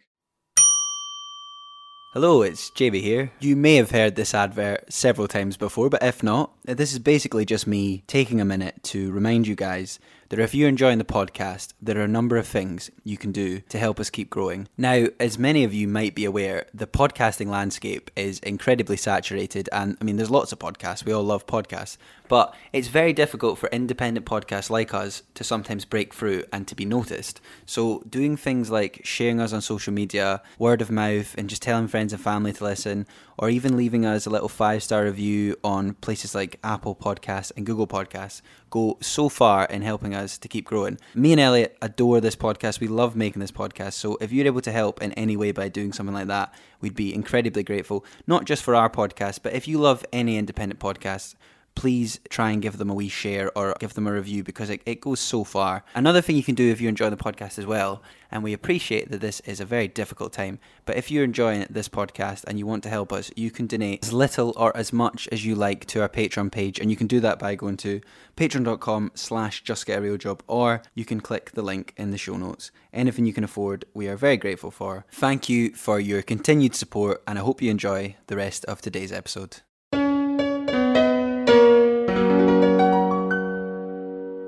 Hello, it's J B here. You may have heard this advert several times before, but if not, this is basically just me taking a minute to remind you guys that if you're enjoying the podcast, there are a number of things you can do to help us keep growing. Now, as many of you might be aware, the podcasting landscape is incredibly saturated, and I mean, there's lots of podcasts, we all love podcasts, but it's very difficult for independent podcasts like us to sometimes break through and to be noticed. So doing things like sharing us on social media, word of mouth, and just telling friends and family to listen, or even leaving us a little five-star review on places like Apple Podcasts and Google Podcasts, go so far in helping us to keep growing. Me and Elliot adore this podcast. We love making this podcast. So if you're able to help in any way by doing something like that, we'd be incredibly grateful, not just for our podcast, but if you love any independent podcasts, please try and give them a wee share or give them a review, because it, it goes so far. Another thing you can do if you enjoy the podcast as well, and we appreciate that this is a very difficult time, but if you're enjoying this podcast and you want to help us, you can donate as little or as much as you like to our Patreon page, and you can do that by going to patreon.com slash justgetarealjob, or you can click the link in the show notes. Anything you can afford, we are very grateful for. Thank you for your continued support, and I hope you enjoy the rest of today's episode.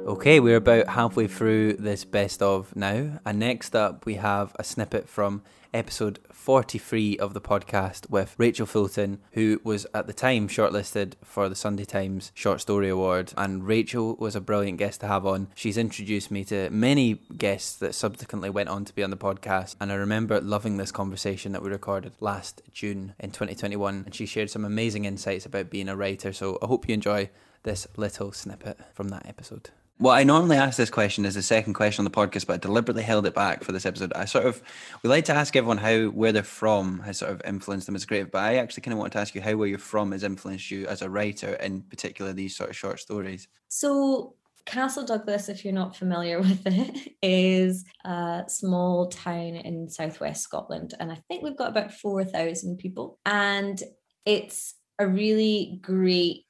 Okay, we're about halfway through this best of now, and next up we have a snippet from episode forty-three of the podcast with Rachel Fulton, who was at the time shortlisted for the Sunday Times Short Story Award, and Rachel was a brilliant guest to have on. She's introduced me to many guests that subsequently went on to be on the podcast, and I remember loving this conversation that we recorded last June in twenty twenty-one, and she shared some amazing insights about being a writer, so I hope you enjoy this little snippet from that episode. Well, I normally ask this question as the second question on the podcast, but I deliberately held it back for this episode. I sort of, we like to ask everyone how, where they're from has sort of influenced them as a creative, but I actually kind of wanted to ask you how where you're from has influenced you as a writer, in particular these sort of short stories. So Castle Douglas, if you're not familiar with it, is a small town in southwest Scotland. And I think we've got about four thousand people. And it's a really great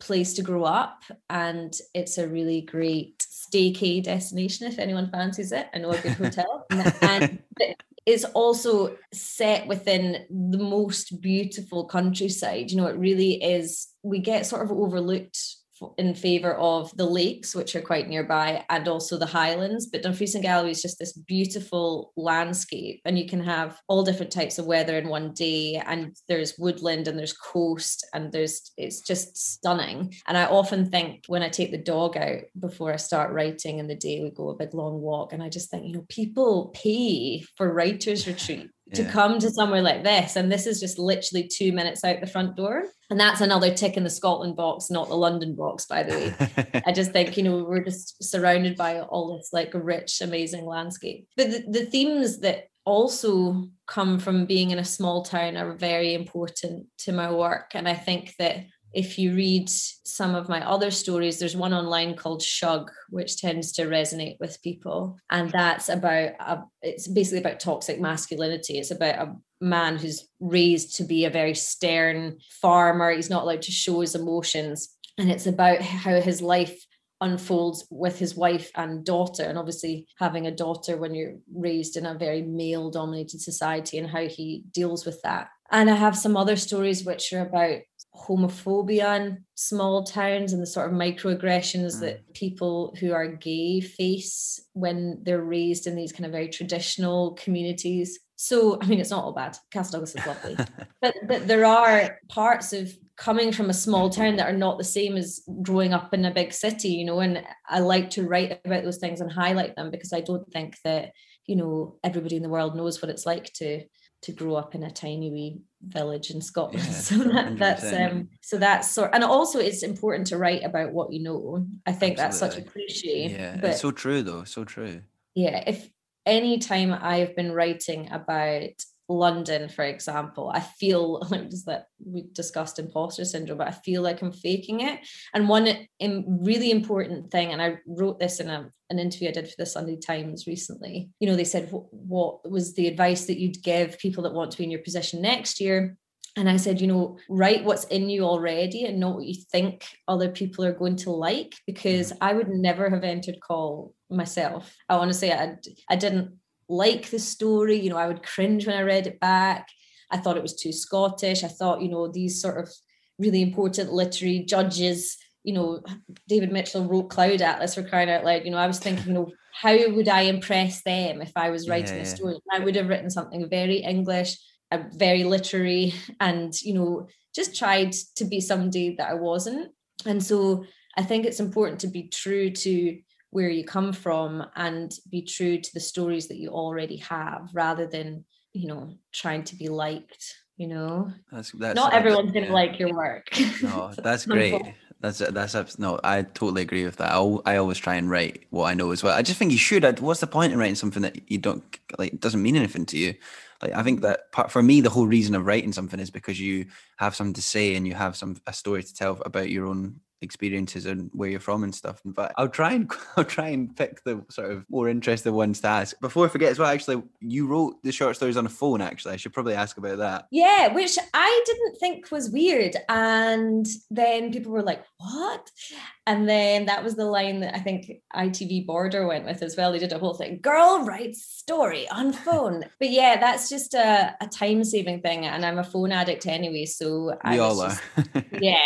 place to grow up, and it's a really great staycay destination if anyone fancies it. I know a good hotel. And it's also set within the most beautiful countryside. You know, it really is, we get sort of overlooked in favour of the lakes, which are quite nearby, and also the highlands, but Dumfries and Galloway is just this beautiful landscape, and you can have all different types of weather in one day, and there's woodland and there's coast and there's, it's just stunning. And I often think when I take the dog out before I start writing in the day, we go a big long walk, and I just think, you know, people pay for writers' retreat to yeah. come to somewhere like this, and this is just literally two minutes out the front door. And that's another tick in the Scotland box, not the London box, by the way. I just think, you know, we're just surrounded by all this like rich, amazing landscape. But the, the themes that also come from being in a small town are very important to my work. And I think that if you read some of my other stories, there's one online called Shug, which tends to resonate with people. And that's about, a, it's basically about toxic masculinity. It's about a man who's raised to be a very stern farmer. He's not allowed to show his emotions. And it's about how his life unfolds with his wife and daughter, and obviously having a daughter when you're raised in a very male-dominated society, and how he deals with that. And I have some other stories which are about homophobia in small towns and the sort of microaggressions mm. that people who are gay face when they're raised in these kind of very traditional communities. So, I mean, it's not all bad. Castle Douglas is lovely. but, but there are parts of coming from a small town that are not the same as growing up in a big city, you know, and I like to write about those things and highlight them, because I don't think that, you know, everybody in the world knows what it's like to to grow up in a tiny wee village in Scotland. Yeah, so that, that's um so that's sort, and also it's important to write about what you know. I think Absolutely. That's such a cliche. Yeah, but it's so true though, so true. Yeah, if any time I've been writing about London, for example, I feel like just that we discussed imposter syndrome, but I feel like I'm faking it. And one really important thing, and I wrote this in a, an interview I did for the Sunday Times recently, you know, they said, what was the advice that you'd give people that want to be in your position next year? And I said, you know, write what's in you already and not what you think other people are going to like, because I would never have entered Call myself. I honestly, I, I didn't like the story, you know, I would cringe when I read it back. I thought it was too Scottish. I thought, you know, these sort of really important literary judges, you know, David Mitchell wrote Cloud Atlas, for crying out loud. You know, I was thinking, you know, how would I impress them if I was writing yeah, a story? Yeah. I would have written something very English, very literary, and, you know, just tried to be somebody that I wasn't. And so I think it's important to be true to where you come from and be true to the stories that you already have, rather than, you know, trying to be liked, you know. That's, that's not everyone's gonna yeah. like your work. No, that's great. That's that's no, I totally agree with that. I, I always try and write what I know as well. I just think you should. What's the point in writing something that you don't like? Doesn't mean anything to you. Like, I think that part, for me, the whole reason of writing something is because you have something to say and you have some a story to tell about your own experiences and where you're from and stuff. But I'll try and I'll try and pick the sort of more interesting ones to ask. Before I forget as well, actually, you wrote the short stories on a phone, actually. I should probably ask about that. Yeah, which I didn't think was weird. And then people were like, what? And then that was the line that I think I T V Border went with as well. They did a whole thing, girl writes story on phone. But yeah, that's just a, a time-saving thing. And I'm a phone addict anyway, so I we all just, are. Yeah.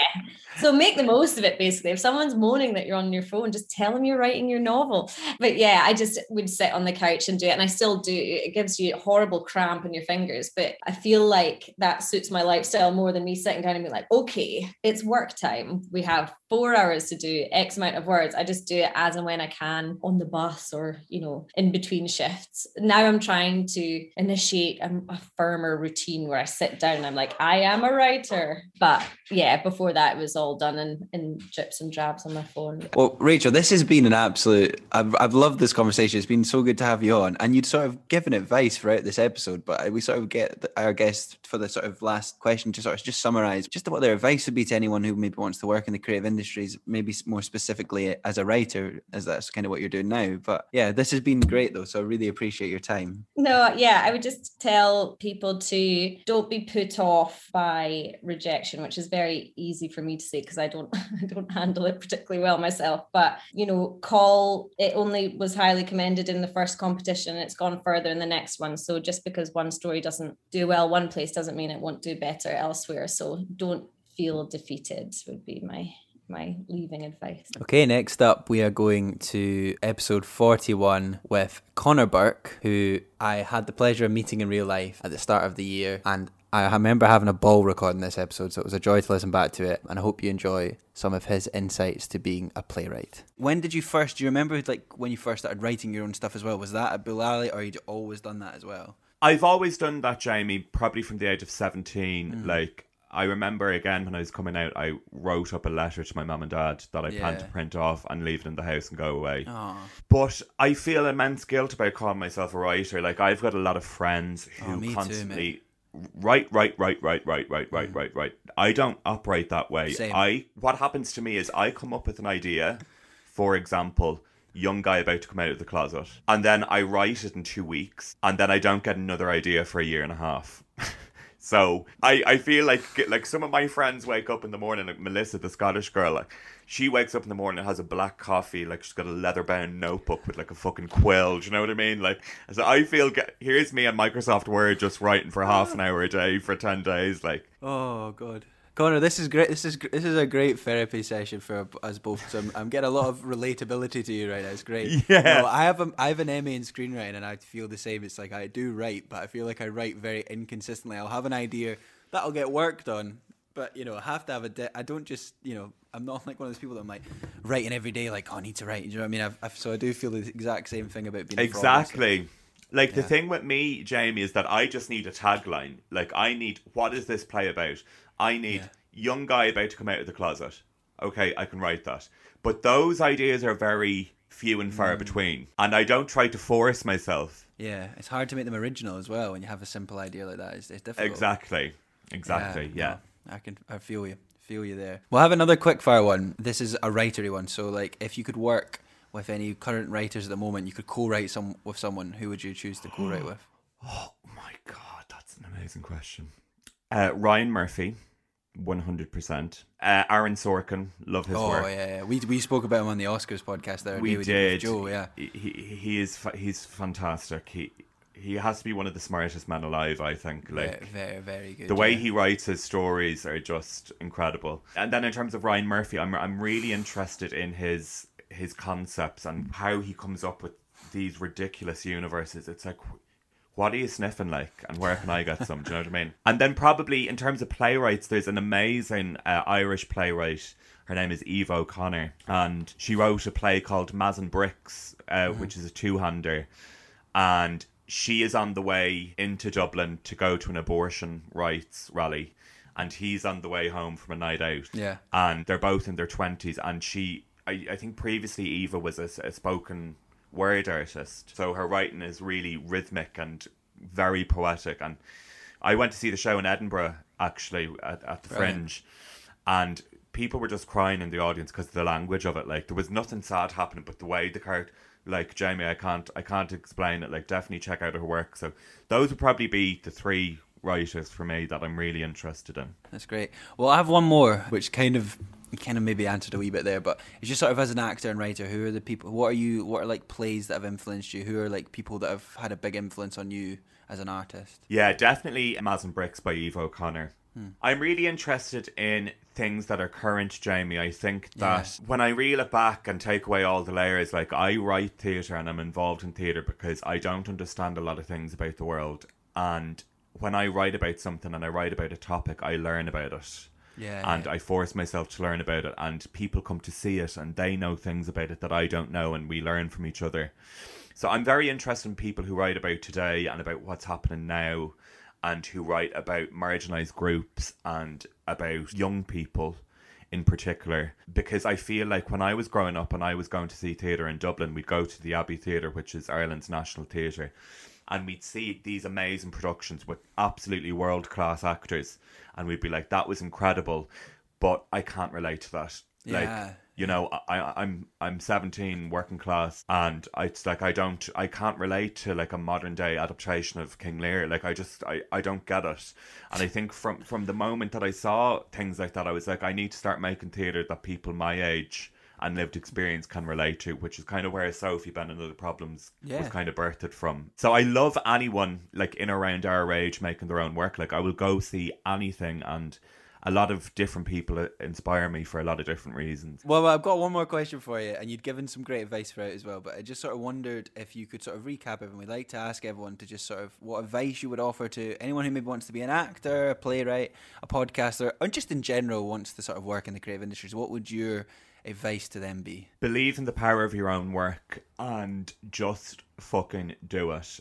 So make the most of it, basically. If someone's moaning that you're on your phone, just tell them you're writing your novel. But yeah, I just would sit on the couch and do it. And I still do. It gives you a horrible cramp in your fingers. But I feel like that suits my lifestyle more than me sitting down and being like, okay, it's work time. We have four hours to do X amount of words. I just do it as and when I can on the bus or, you know, in between shifts. Now I'm trying to initiate a, a firmer routine where I sit down and I'm like, I am a writer. But yeah, before that, it was all done in, in drips and drabs on my phone. Well, Rachel, this has been an absolute, I've, I've loved this conversation. It's been so good to have you on. And you'd sort of given advice throughout this episode, but we sort of get our guests for the sort of last question to sort of just summarize just what their advice would be to anyone who maybe wants to work in the creative industries, maybe more specifically as a writer, as that's kind of what you're doing now. But yeah, this has been great though. So I really appreciate your time. No, yeah, I would just tell people to don't be put off by rejection, which is very easy for me to say because I don't, I don't handle it particularly well myself. But, you know, call, it only was highly commended in the first competition. It's gone further in the next one. So just because one story doesn't do well one place doesn't mean it won't do better elsewhere. So don't feel defeated would be my my leaving advice. Okay, next up we are going to episode forty-one with Connor Burke, who I had the pleasure of meeting in real life at the start of the year, and I remember having a ball recording this episode, so it was a joy to listen back to it, and I hope you enjoy some of his insights to being a playwright. When did you first, do you remember like when you first started writing your own stuff as well? Was that at Bulali or you'd always done that as well? I've always done that, Jamie, probably from the age of seventeen. Mm. Like, I remember again when I was coming out, I wrote up a letter to my mum and dad that I yeah. planned to print off and leave it in the house and go away. Aww. But I feel immense guilt about calling myself a writer. Like, I've got a lot of friends who oh, constantly... Too, Right, right, right, right, right, right, right, right, right. I don't operate that way. Same. I what happens to me is I come up with an idea, for example, young guy about to come out of the closet, and then I write it in two weeks, and then I don't get another idea for a year and a half. So I, I feel like like some of my friends wake up in the morning, like Melissa, the Scottish girl, like she wakes up in the morning and has a black coffee, like she's got a leather-bound notebook with like a fucking quill, do you know what I mean? Like, so I feel, here's me on Microsoft Word just writing for half an hour a day for ten days, like. Oh, God. Connor, this is great. This is this is a great therapy session for us both. So I'm, I'm getting a lot of relatability to you right now. It's great. Yeah. No, I have a, I have an M A in screenwriting, and I feel the same. It's like I do write, but I feel like I write very inconsistently. I'll have an idea that'll get worked on, but you know, I have to have a. De- I don't just you know. I'm not like one of those people that I'm like writing every day. Like, oh, I need to write. Do you know what I mean? I've, I've, so I do feel the exact same thing about being exactly. A problem, so. Like, yeah. The thing with me, Jamie, is that I just need a tagline. Like, I need, what is this play about? I need yeah. young guy about to come out of the closet. Okay, I can write that. But those ideas are very few and far mm. between. And I don't try to force myself. Yeah, it's hard to make them original as well when you have a simple idea like that. It's, it's difficult. Exactly, exactly, yeah. yeah. No, I can, I feel you, feel you there. We'll have another quickfire one. This is a writery one. So, like, if you could work with any current writers at the moment, you could co-write some with someone, who would you choose to co-write with? Oh my God, that's an amazing question. Uh, Ryan Murphy, one hundred percent. Uh, Aaron Sorkin, love his oh, work. Oh yeah, yeah, we we spoke about him on the Oscars podcast there. We did. Joe, yeah, he he is fa- he's fantastic. He he has to be one of the smartest men alive, I think. Like, yeah, very very good. The way yeah. he writes his stories are just incredible. And then in terms of Ryan Murphy, I'm I'm really interested in his. his concepts and how he comes up with these ridiculous universes. It's like, what are you sniffing like? And where can I get some? Do you know what I mean? And then probably in terms of playwrights, there's an amazing uh, Irish playwright. Her name is Eve O'Connor. And she wrote a play called Maz and Bricks, uh, mm-hmm. which is a two-hander. And she is on the way into Dublin to go to an abortion rights rally. And he's on the way home from a night out. Yeah. And they're both in their twenties. And she... I, I think previously Eva was a, a spoken word artist, so her writing is really rhythmic and very poetic. And I went to see the show in Edinburgh, actually, at, at the Brilliant. Fringe, and people were just crying in the audience because of the language of it. Like, there was nothing sad happening, but the way the character, like, Jamie, I can't, I can't explain it. Like, definitely check out her work. So those would probably be the three writers for me that I'm really interested in. That's great. Well, I have one more, which kind of, you kind of maybe answered a wee bit there, but it's just sort of as an actor and writer, who are the people? What are you? What are like plays that have influenced you? Who are like people that have had a big influence on you as an artist? Yeah, definitely Maz and Bricks by Eve O'Connor. Hmm. I'm really interested in things that are current, Jamie. I think that yeah. when I reel it back and take away all the layers, like, I write theatre and I'm involved in theatre because I don't understand a lot of things about the world. And when I write about something and I write about a topic, I learn about it. Yeah, and yeah. I force myself to learn about it, and people come to see it and they know things about it that I don't know, and we learn from each other. So I'm very interested in people who write about today and about what's happening now, and who write about marginalised groups and about young people in particular. Because I feel like when I was growing up and I was going to see theatre in Dublin, we'd go to the Abbey Theatre, which is Ireland's national theatre, and we'd see these amazing productions with absolutely world-class actors, and we'd be like, that was incredible, but I can't relate to that. Yeah. Like, you know, I, I'm I'm seventeen, working class, and it's like I don't, I can't relate to like a modern day adaptation of King Lear. Like, I just, I, I don't get it. And I think from, from the moment that I saw things like that, I was like, I need to start making theatre that people my age and lived experience can relate to, which is kind of where Sophie Ben and Other Problems yeah. was kind of birthed from. So I love anyone like in or around our age making their own work. Like, I will go see anything, and a lot of different people inspire me for a lot of different reasons. Well, I've got one more question for you, and you'd given some great advice for it as well, but I just sort of wondered if you could sort of recap it, and we'd like to ask everyone to just sort of what advice you would offer to anyone who maybe wants to be an actor, a playwright, a podcaster, or just in general wants to sort of work in the creative industries. What would your advice to them be? Believe in the power of your own work and just fucking do it.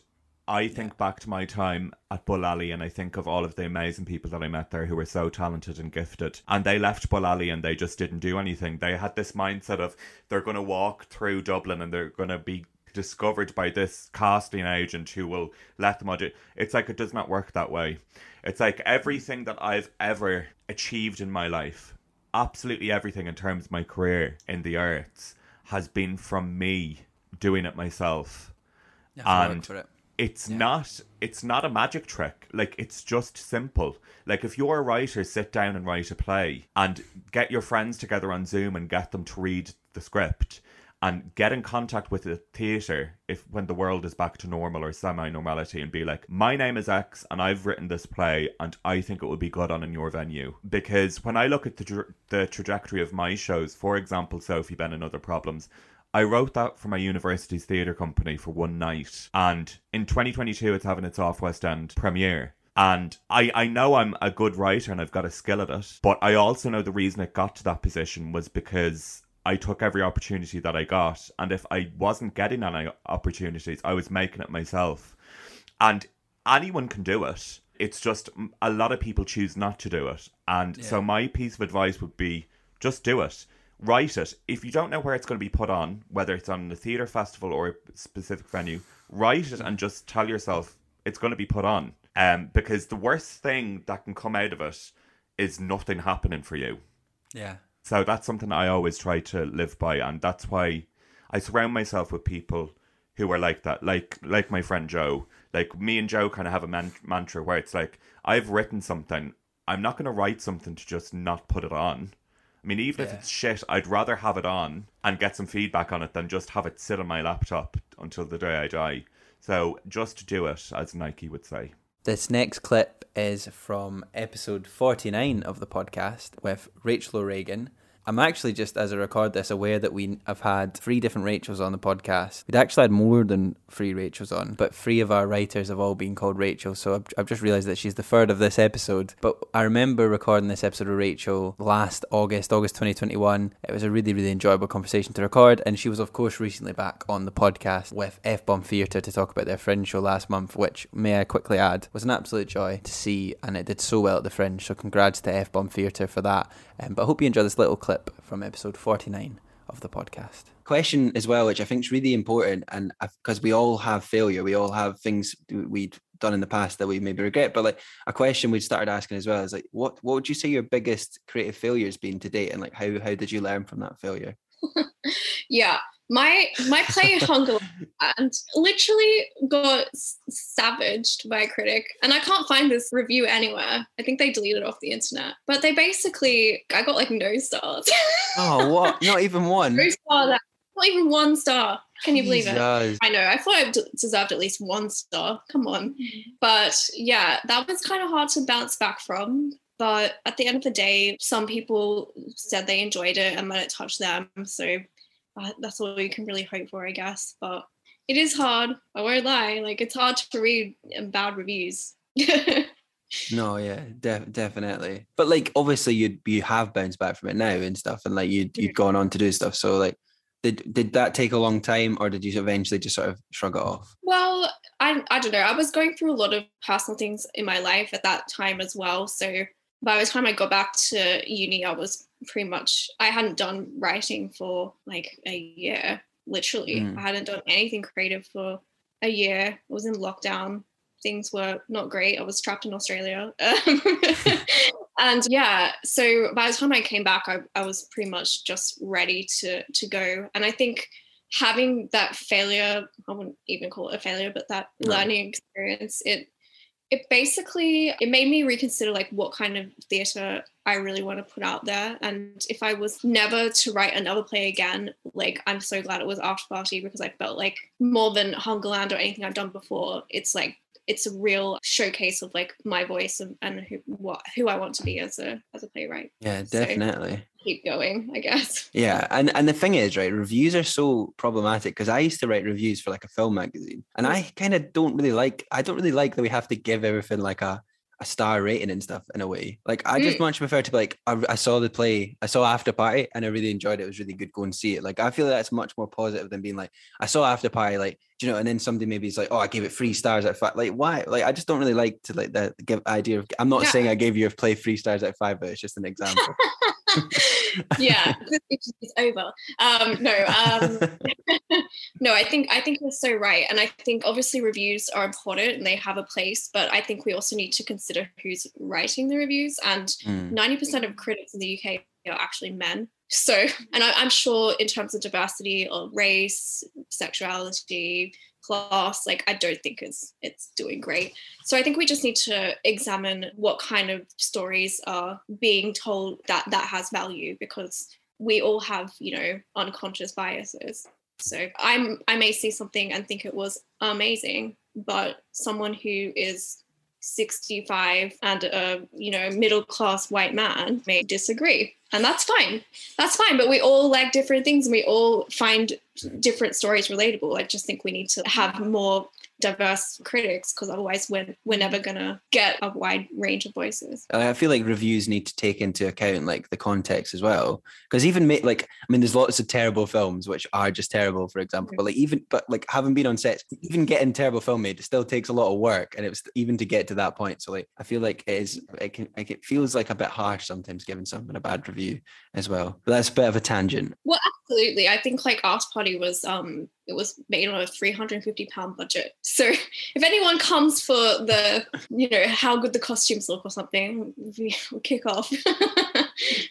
I think yeah. back to my time at Bulali, and I think of all of the amazing people that I met there who were so talented and gifted. And they left Bulali and they just didn't do anything. They had this mindset of they're going to walk through Dublin and they're going to be discovered by this casting agent who will let them audition. It's like, it does not work that way. It's like everything that I've ever achieved in my life, absolutely everything in terms of my career in the arts, has been from me doing it myself. And it's yeah. not it's not a magic trick. Like, it's just simple. Like, if you're a writer, sit down and write a play and get your friends together on Zoom and get them to read the script and get in contact with the theatre if when the world is back to normal or semi-normality, and be like, my name is X and I've written this play and I think it would be good on in your venue. Because when I look at the, tra- the trajectory of my shows, for example, Sophie Ben and Other Problems, I wrote that for my university's theatre company for one night. And in twenty twenty-two, it's having its off West End premiere. And I, I know I'm a good writer and I've got a skill at it. But I also know the reason it got to that position was because I took every opportunity that I got. And if I wasn't getting any opportunities, I was making it myself. And anyone can do it. It's just a lot of people choose not to do it. And yeah. so my piece of advice would be, just do it. Write it. If you don't know where it's going to be put on, whether it's on a theatre festival or a specific venue, write it and just tell yourself it's going to be put on. Um, because the worst thing that can come out of it is nothing happening for you. Yeah. So that's something I always try to live by, and that's why I surround myself with people who are like that, like like my friend Joe. Like, me and Joe kind of have a man- mantra where it's like, I've written something. I'm not going to write something to just not put it on. I mean, even yeah. if it's shit, I'd rather have it on and get some feedback on it than just have it sit on my laptop until the day I die. So just do it, as Nike would say. This next clip is from episode forty-nine of the podcast with Rachel O'Regan. I'm actually, just as I record this, aware that we have had three different Rachels on the podcast. We'd actually had more than three Rachels on, but three of our writers have all been called Rachel, so I've, I've just realised that she's the third of this episode. But I remember recording this episode with Rachel last August, August twenty twenty-one. It was a really, really enjoyable conversation to record, and she was, of course, recently back on the podcast with F-Bomb Theatre to talk about their Fringe show last month, which, may I quickly add, was an absolute joy to see, and it did so well at the Fringe, so congrats to F-Bomb Theatre for that. Um, but I hope you enjoy this little clip from episode forty-nine of the podcast. Question as well, which I think is really important, and because we all have failure, we all have things we done in the past that we maybe regret. But like a question we started asking as well is like, what what would you say your biggest creative failure has been to date, and like how how did you learn from that failure? Yeah, my my play Hungerland literally got savaged by a critic, and I can't find this review anywhere. I think they deleted it off the internet, but they basically, I got like no stars. Oh, what? Not even one? No star, that, not even one star. Can you believe Jesus. It? I know. I thought I deserved at least one star. Come on. But yeah, that was kind of hard to bounce back from. But at the end of the day, some people said they enjoyed it and that it touched them. So uh, that's all you can really hope for, I guess. But it is hard. I won't lie. Like, it's hard to read bad reviews. No, yeah, def- definitely. But like, obviously, you you have bounced back from it now and stuff, and like you'd you'd gone on to do stuff. So like, Did did that take a long time, or did you eventually just sort of shrug it off? Well, I I don't know. I was going through a lot of personal things in my life at that time as well. So by the time I got back to uni, I was pretty much, I hadn't done writing for like a year, literally. Mm. I hadn't done anything creative for a year. I was in lockdown. Things were not great. I was trapped in Australia. Um, And yeah, so by the time I came back, I, I was pretty much just ready to to go. And I think having that failure, I wouldn't even call it a failure, but that no. learning experience, it it basically, it made me reconsider like what kind of theatre I really want to put out there. And if I was never to write another play again, like I'm so glad it was After Party, because I felt like more than Hungerland or anything I've done before, it's like, it's a real showcase of like my voice and, and who what who I want to be as a as a playwright. Yeah, definitely. So, keep going, I guess. Yeah, and and the thing is, right, reviews are so problematic, because I used to write reviews for like a film magazine, and I kind of don't really like I don't really like that we have to give everything like a a star rating and stuff in a way. Like I just mm. much prefer to be like, I, I saw the play, I saw After Party and I really enjoyed it. It was really good. Go and see it. Like, I feel like that's much more positive than being like, I saw After Party, like, do you know, and then somebody maybe is like, oh, I gave it three stars out of five. Like, why? Like, I just don't really like to like that give idea of, I'm not yeah. saying I gave your play three stars out of five, but it's just an example. Yeah, it's over. Um, no, um, no. I think I think you're so right, and I think obviously reviews are important and they have a place, but I think we also need to consider who's writing the reviews. And ninety mm. percent of critics in the U K are actually men. So, and I, I'm sure in terms of diversity of race, sexuality, class, like I don't think it's it's doing great. So I think we just need to examine what kind of stories are being told that that has value, because we all have, you know, unconscious biases. So I'm I may see something and think it was amazing, but someone who is sixty-five and a, you know, middle class white man may disagree. And that's fine. That's fine. But we all like different things and we all find different stories relatable. I just think we need to have more diverse critics, because otherwise we're, we're never going to get a wide range of voices. I feel like reviews need to take into account like the context as well, because even like, I mean, there's lots of terrible films which are just terrible, for example, but like even but like having been on sets, even getting terrible film made, it still takes a lot of work, and it was even to get to that point. So like I feel like it is it can like it feels like a bit harsh sometimes giving someone a bad review as well, but that's a bit of a tangent. Well, absolutely. I think like After Party was um it was made on a three hundred fifty pound budget. So if anyone comes for the, you know, how good the costumes look or something, we'll kick off.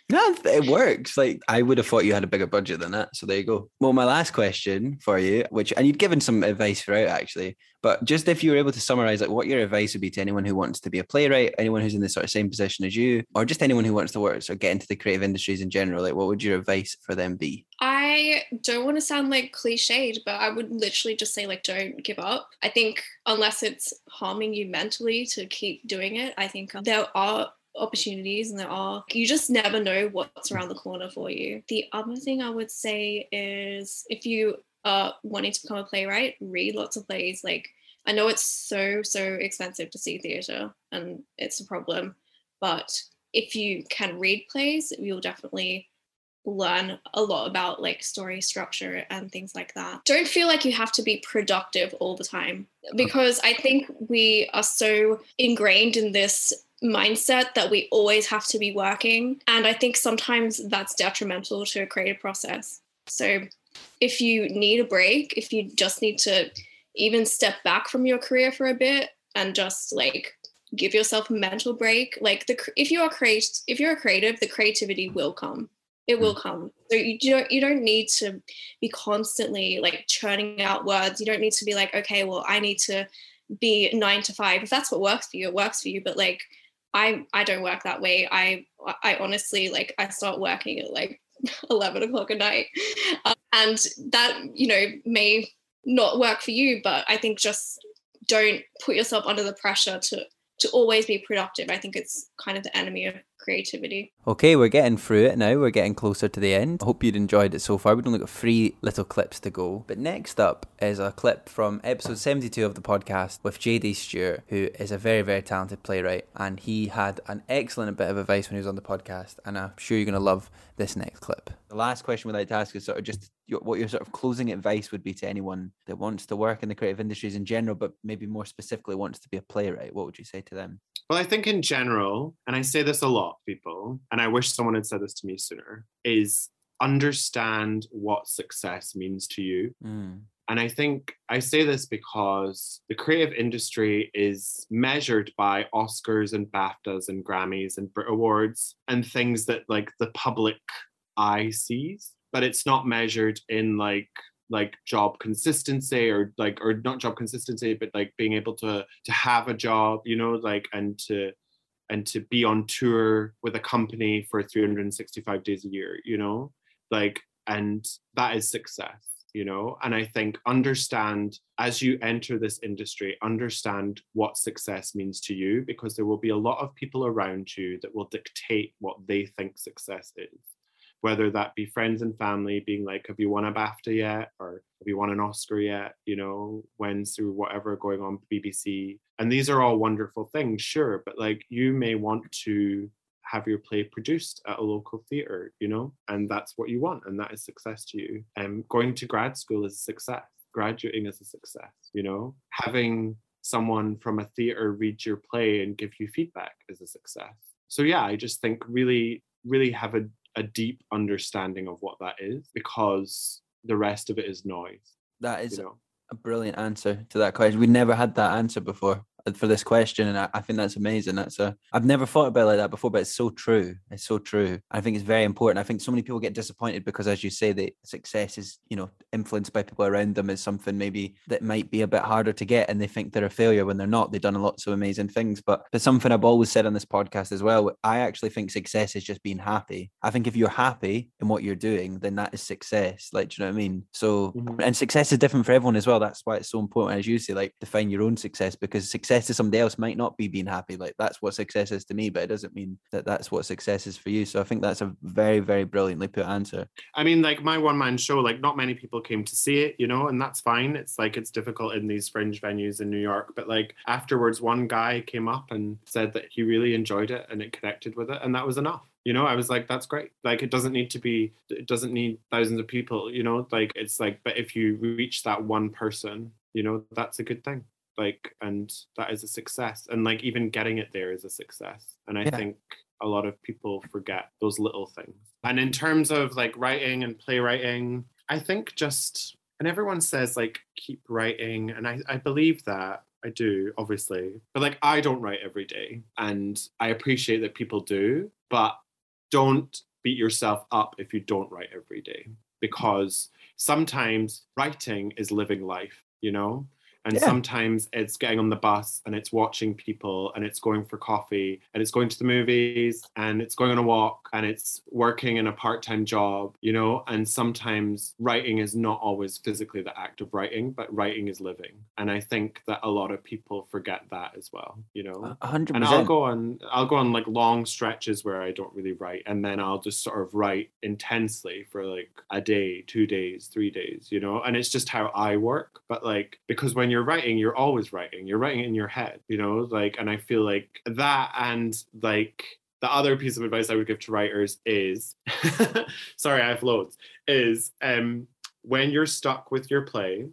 No, it works. Like I would have thought you had a bigger budget than that. So there you go. Well, my last question for you, which, and you'd given some advice throughout actually, but just if you were able to summarize, like what your advice would be to anyone who wants to be a playwright, anyone who's in the sort of same position as you, or just anyone who wants to work, so get into the creative industries in general, like what would your advice for them be? I don't want to sound like cliched, but I would literally just say like, don't give up. I think unless it's harming you mentally to keep doing it, I think there are opportunities and there are, you just never know what's around the corner for you. The other thing I would say is if you are wanting to become a playwright, read lots of plays. Like I know it's so so expensive to see theatre and it's a problem, but if you can read plays, you'll definitely learn a lot about like story structure and things like that. Don't feel like you have to be productive all the time, because I think we are so ingrained in this mindset that we always have to be working, and I think sometimes that's detrimental to a creative process. So if you need a break, if you just need to even step back from your career for a bit, and just like give yourself a mental break. Like the if you are create if you're a creative, the creativity will come. It will come. So you don't you don't need to be constantly like churning out words. You don't need to be like, okay, well, I need to be nine to five. If that's what works for you, it works for you. But like I I don't work that way. I I honestly like I start working at like eleven o'clock at night, um, and that, you know, may not work for you. But I think just don't put yourself under the pressure to to always be productive. I think it's kind of the enemy of creativity. Okay, we're getting through it now. We're getting closer to the end. I hope you'd enjoyed it so far. We've only got three little clips to go. But next up is a clip from episode seventy-two of the podcast with J D Stewart, who is a very, very talented playwright. And he had an excellent bit of advice when he was on the podcast. And I'm sure you're going to love this next clip. The last question we'd like to ask is sort of just what your sort of closing advice would be to anyone that wants to work in the creative industries in general, but maybe more specifically wants to be a playwright. What would you say to them? Well, I think in general, and I say this a lot, people, and I wish someone had said this to me sooner, is understand what success means to you. Mm. And I think I say this because the creative industry is measured by Oscars and BAFTAs and Grammys and Brit Awards and things that like the public eye sees, but it's not measured in like like job consistency or like, or not job consistency, but like being able to to have a job, you know, like, and to and to be on tour with a company for three hundred sixty-five days a year, you know, like, and that is success, you know. And I think understand, as you enter this industry, understand what success means to you, because there will be a lot of people around you that will dictate what they think success is. Whether that be friends and family being like, have you won a BAFTA yet? Or have you won an Oscar yet? You know, when's through whatever going on B B C. And these are all wonderful things, sure. But like, you may want to have your play produced at a local theatre, you know, and that's what you want. And that is success to you. Um, going to grad school is a success. Graduating is a success, you know. Having someone from a theatre read your play and give you feedback is a success. So yeah, I just think really, really have a a deep understanding of what that is, because the rest of it is noise. That is, you know, a brilliant answer to that question. We never had that answer before for this question, and I, I think that's amazing. That's a I've never thought about it like that before, but it's so true. It's so true. I think it's very important. I think so many people get disappointed because, as you say, the success is, you know, influenced by people around them, is something maybe that might be a bit harder to get, and they think they're a failure when they're not. They've done lots of amazing things. But but something I've always said on this podcast as well, I actually think success is just being happy. I think if you're happy in what you're doing, then that is success. Like, do you know what I mean? So mm-hmm. And success is different for everyone as well. That's why it's so important, as you say, like, define your own success, because success to somebody else might not be being happy. Like, that's what success is to me, but it doesn't mean that that's what success is for you. So I think that's a very, very brilliantly put answer. I mean, like, my one-man show, like, not many people came to see it, you know, and that's fine. It's like, it's difficult in these fringe venues in New York, but like, afterwards one guy came up and said that he really enjoyed it and it connected with it, and that was enough. You know, I was like, that's great. Like, it doesn't need to be, it doesn't need thousands of people, you know, like, it's like, but if you reach that one person, you know, that's a good thing. Like, and that is a success. And like, even getting it there is a success. And I yeah. think a lot of people forget those little things. And in terms of like writing and playwriting, I think just, and everyone says like, keep writing. And I, I believe that. I do, obviously. But like, I don't write every day. And I appreciate that people do, but don't beat yourself up if you don't write every day. Because sometimes writing is living life, you know? And yeah. sometimes it's getting on the bus and it's watching people and it's going for coffee and it's going to the movies and it's going on a walk and it's working in a part-time job, you know, and sometimes writing is not always physically the act of writing, but writing is living. And I think that a lot of people forget that as well, you know, one hundred percent. And I'll go on, I'll go on like long stretches where I don't really write. And then I'll just sort of write intensely for like a day, two days, three days, you know, and it's just how I work. But like, because when you're You're writing, you're always writing. You're writing in your head, you know, like, and I feel like that, and like the other piece of advice I would give to writers is, sorry, I have loads, is um, when you're stuck with your play,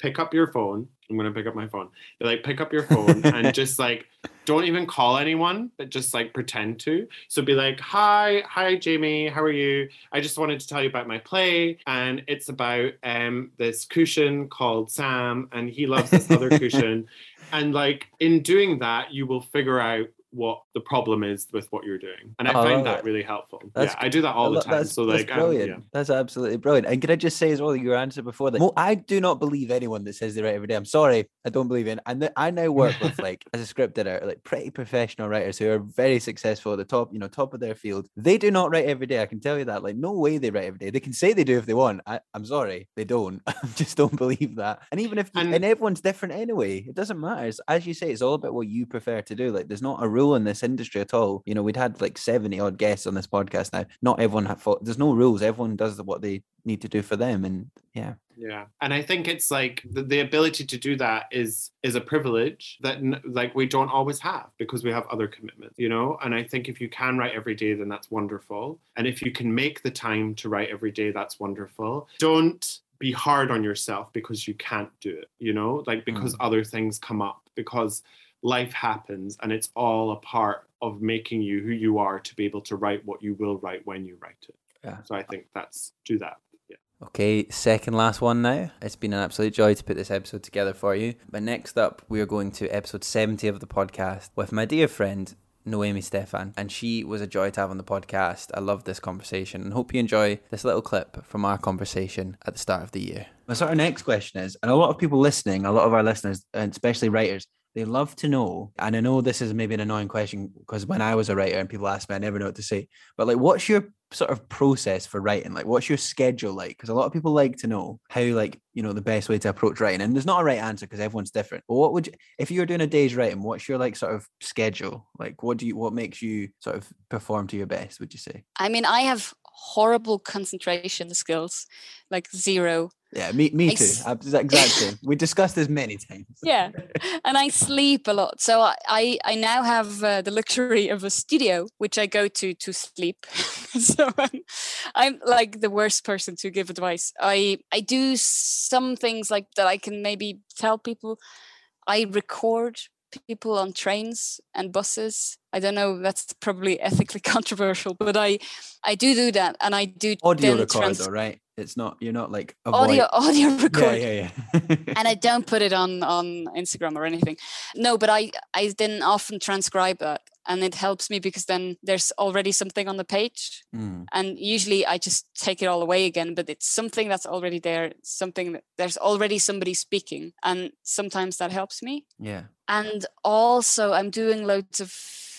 pick up your phone, I'm going to pick up my phone. They're like, pick up your phone and just like, don't even call anyone, but just like pretend to. So be like, hi, hi, Jamie, how are you? I just wanted to tell you about my play. And it's about um, this cushion called Sam, and he loves this other cushion. And like in doing that, you will figure out what the problem is with what you're doing. And I oh, find that it. really helpful. That's yeah, I do that all the time. That's, so like, that's brilliant. Um, yeah. That's absolutely brilliant. And can I just say as well, your answer before that, well, I do not believe anyone that says they write every day. I'm sorry, I don't believe in. And I now work with like, as a script editor, like pretty professional writers who are very successful at the top, you know, top of their field. They do not write every day. I can tell you that. Like, no way they write every day. They can say they do if they want. I, I'm sorry, they don't. I just don't believe that. And even if, and, and everyone's different anyway, it doesn't matter. It's, as you say, it's all about what you prefer to do. Like, there's not a rule in this industry at all. You know, we'd had like seventy odd guests on this podcast now. Not everyone had fought. There's no rules. Everyone does what they need to do for them. And yeah. Yeah. And I think it's like the, the ability to do that is is a privilege that like we don't always have because we have other commitments, you know? And I think if you can write every day, then that's wonderful. And if you can make the time to write every day, that's wonderful. Don't be hard on yourself because you can't do it, you know? Like because mm. other things come up, because life happens, and it's all a part of making you who you are to be able to write what you will write when you write it. Yeah. So I think that's, do that. Yeah. Okay, second last one now. It's been an absolute joy to put this episode together for you. But next up, we are going to episode seventy of the podcast with my dear friend, Noemi Stefan, and she was a joy to have on the podcast. I love this conversation and hope you enjoy this little clip from our conversation at the start of the year. So our next question is, and a lot of people listening, a lot of our listeners, and especially writers, they love to know, and I know this is maybe an annoying question because when I was a writer and people asked me, I never know what to say, but like, what's your sort of process for writing? Like, what's your schedule like? Because a lot of people like to know how, like, you know, the best way to approach writing, and there's not a right answer because everyone's different. But what would you, if you were doing a day's writing, what's your like sort of schedule? Like, what do you, what makes you sort of perform to your best, would you say? I mean, I have horrible concentration skills, like zero. Yeah, me, me too. Exactly. We discussed this many times. Yeah, and I sleep a lot. So I, I, I now have uh, the luxury of a studio, which I go to to sleep. So I'm, I'm like the worst person to give advice. I, I do some things like that I can maybe tell people. I record people on trains and buses. I don't know, that's probably ethically controversial, but I, I do do that. And I do audio record trans- though, right? It's not, you're not like avoid- audio audio record. Yeah, yeah, yeah. And I don't put it on on Instagram or anything. No, but I I then often transcribe that, and it helps me because then there's already something on the page, mm. and usually I just take it all away again. But it's something that's already there, something that there's already somebody speaking, and sometimes that helps me. Yeah. And also, I'm doing loads of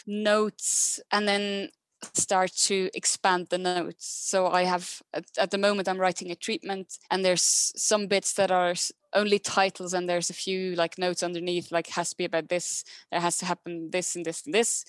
notes, and then start to expand the notes. So I have at, at the moment I'm writing a treatment, and there's some bits that are only titles, and there's a few like notes underneath, like has to be about this, there has to happen this and this and this,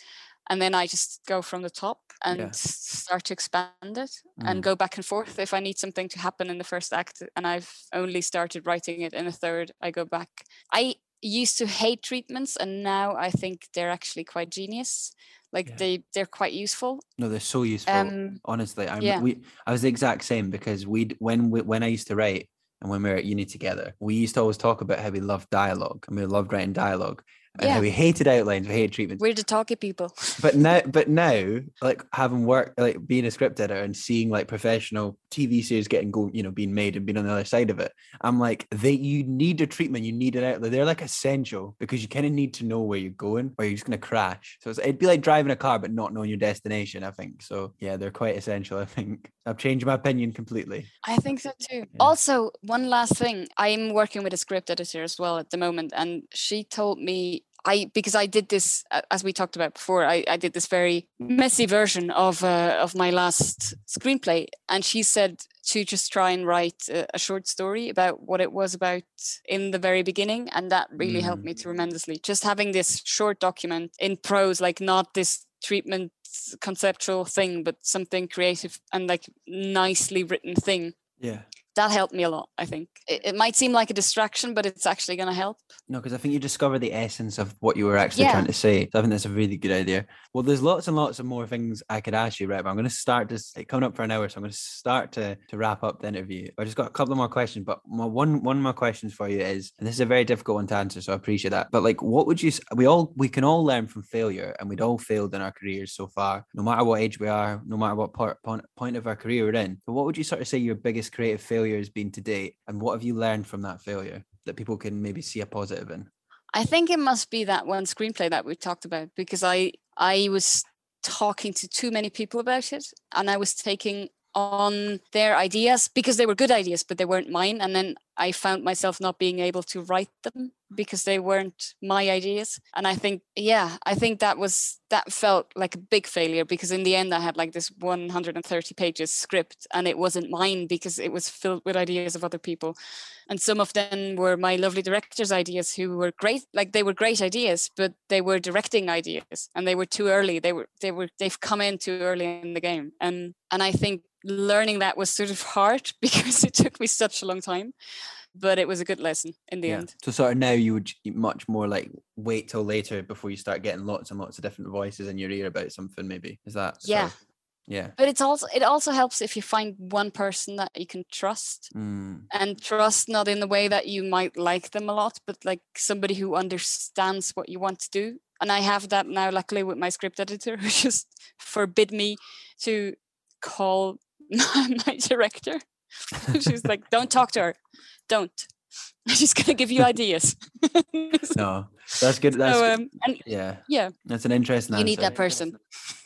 and then I just go from the top and yeah. start to expand it mm. and go back and forth. If I need something to happen in the first act and I've only started writing it in the third, I go back. I used to hate treatments, and now I think they're actually quite genius. Like yeah. they, they're quite useful. No, they're so useful. Um, Honestly, I'm, yeah. we, I was the exact same because we'd when we, when I used to write and when we were at uni together, we used to always talk about how we loved dialogue and we loved writing dialogue. And yeah. how we hated outlines, we hated treatments. We're the talky people. But now, but now, like having worked, like being a script editor and seeing like professional T V series getting go, you know, being made and being on the other side of it, I'm like, they, you need a treatment, you need an outline. They're like essential because you kind of need to know where you're going, or you're just gonna crash. So it's, it'd be like driving a car but not knowing your destination, I think. So yeah, they're quite essential. I think I've changed my opinion completely. I think so too. Yeah. Also, one last thing, I'm working with a script editor as well at the moment, and she told me. I because I did this, as we talked about before, I, I did this very messy version of uh, of my last screenplay. And she said to just try and write a, a short story about what it was about in the very beginning. And that really mm. helped me tremendously. Just having this short document in prose, like not this treatment conceptual thing, but something creative and like nicely written thing. Yeah. that helped me a lot, I think. It, it might seem like a distraction, but it's actually going to help. No, because I think you discover the essence of what you were actually yeah. trying to say. So I think that's a really good idea. Well, there's lots and lots of more things I could ask you, right? But I'm going to start just like, coming up for an hour, so I'm going to start to to wrap up the interview. I just got a couple more questions, but my one one more question for you is, and this is a very difficult one to answer, so I appreciate that. But like, what would you? We all we can all learn from failure, and we'd all failed in our careers so far, no matter what age we are, no matter what part, point of our career we're in. But what would you sort of say your biggest creative failure has been to date, and what have you learned from that failure that people can maybe see a positive in? I think it must be that one screenplay that we talked about, because I I was talking to too many people about it, and I was taking on their ideas because they were good ideas, but they weren't mine. And then I found myself not being able to write them because they weren't my ideas. And I think, yeah, I think that was, that felt like a big failure, because in the end I had like this one hundred thirty pages script, and it wasn't mine because it was filled with ideas of other people. And some of them were my lovely director's ideas, who were great, like they were great ideas, but they were directing ideas, and they were too early. They were, they were, they've come in too early in the game. And, and I think learning that was sort of hard because it took me such a long time, but it was a good lesson in the yeah. end. So sort of now you would much more like wait till later before you start getting lots and lots of different voices in your ear about something, maybe. Is that yeah sort of, yeah but it's also it also helps if you find one person that you can trust, mm. and trust not in the way that you might like them a lot, but like somebody who understands what you want to do. And I have that now, luckily, with my script editor, who just forbid me to call my director. She's like, don't talk to her, don't, she's gonna give you ideas. No, that's good. That's so, um, and, yeah yeah that's an interesting you answer. Need that person.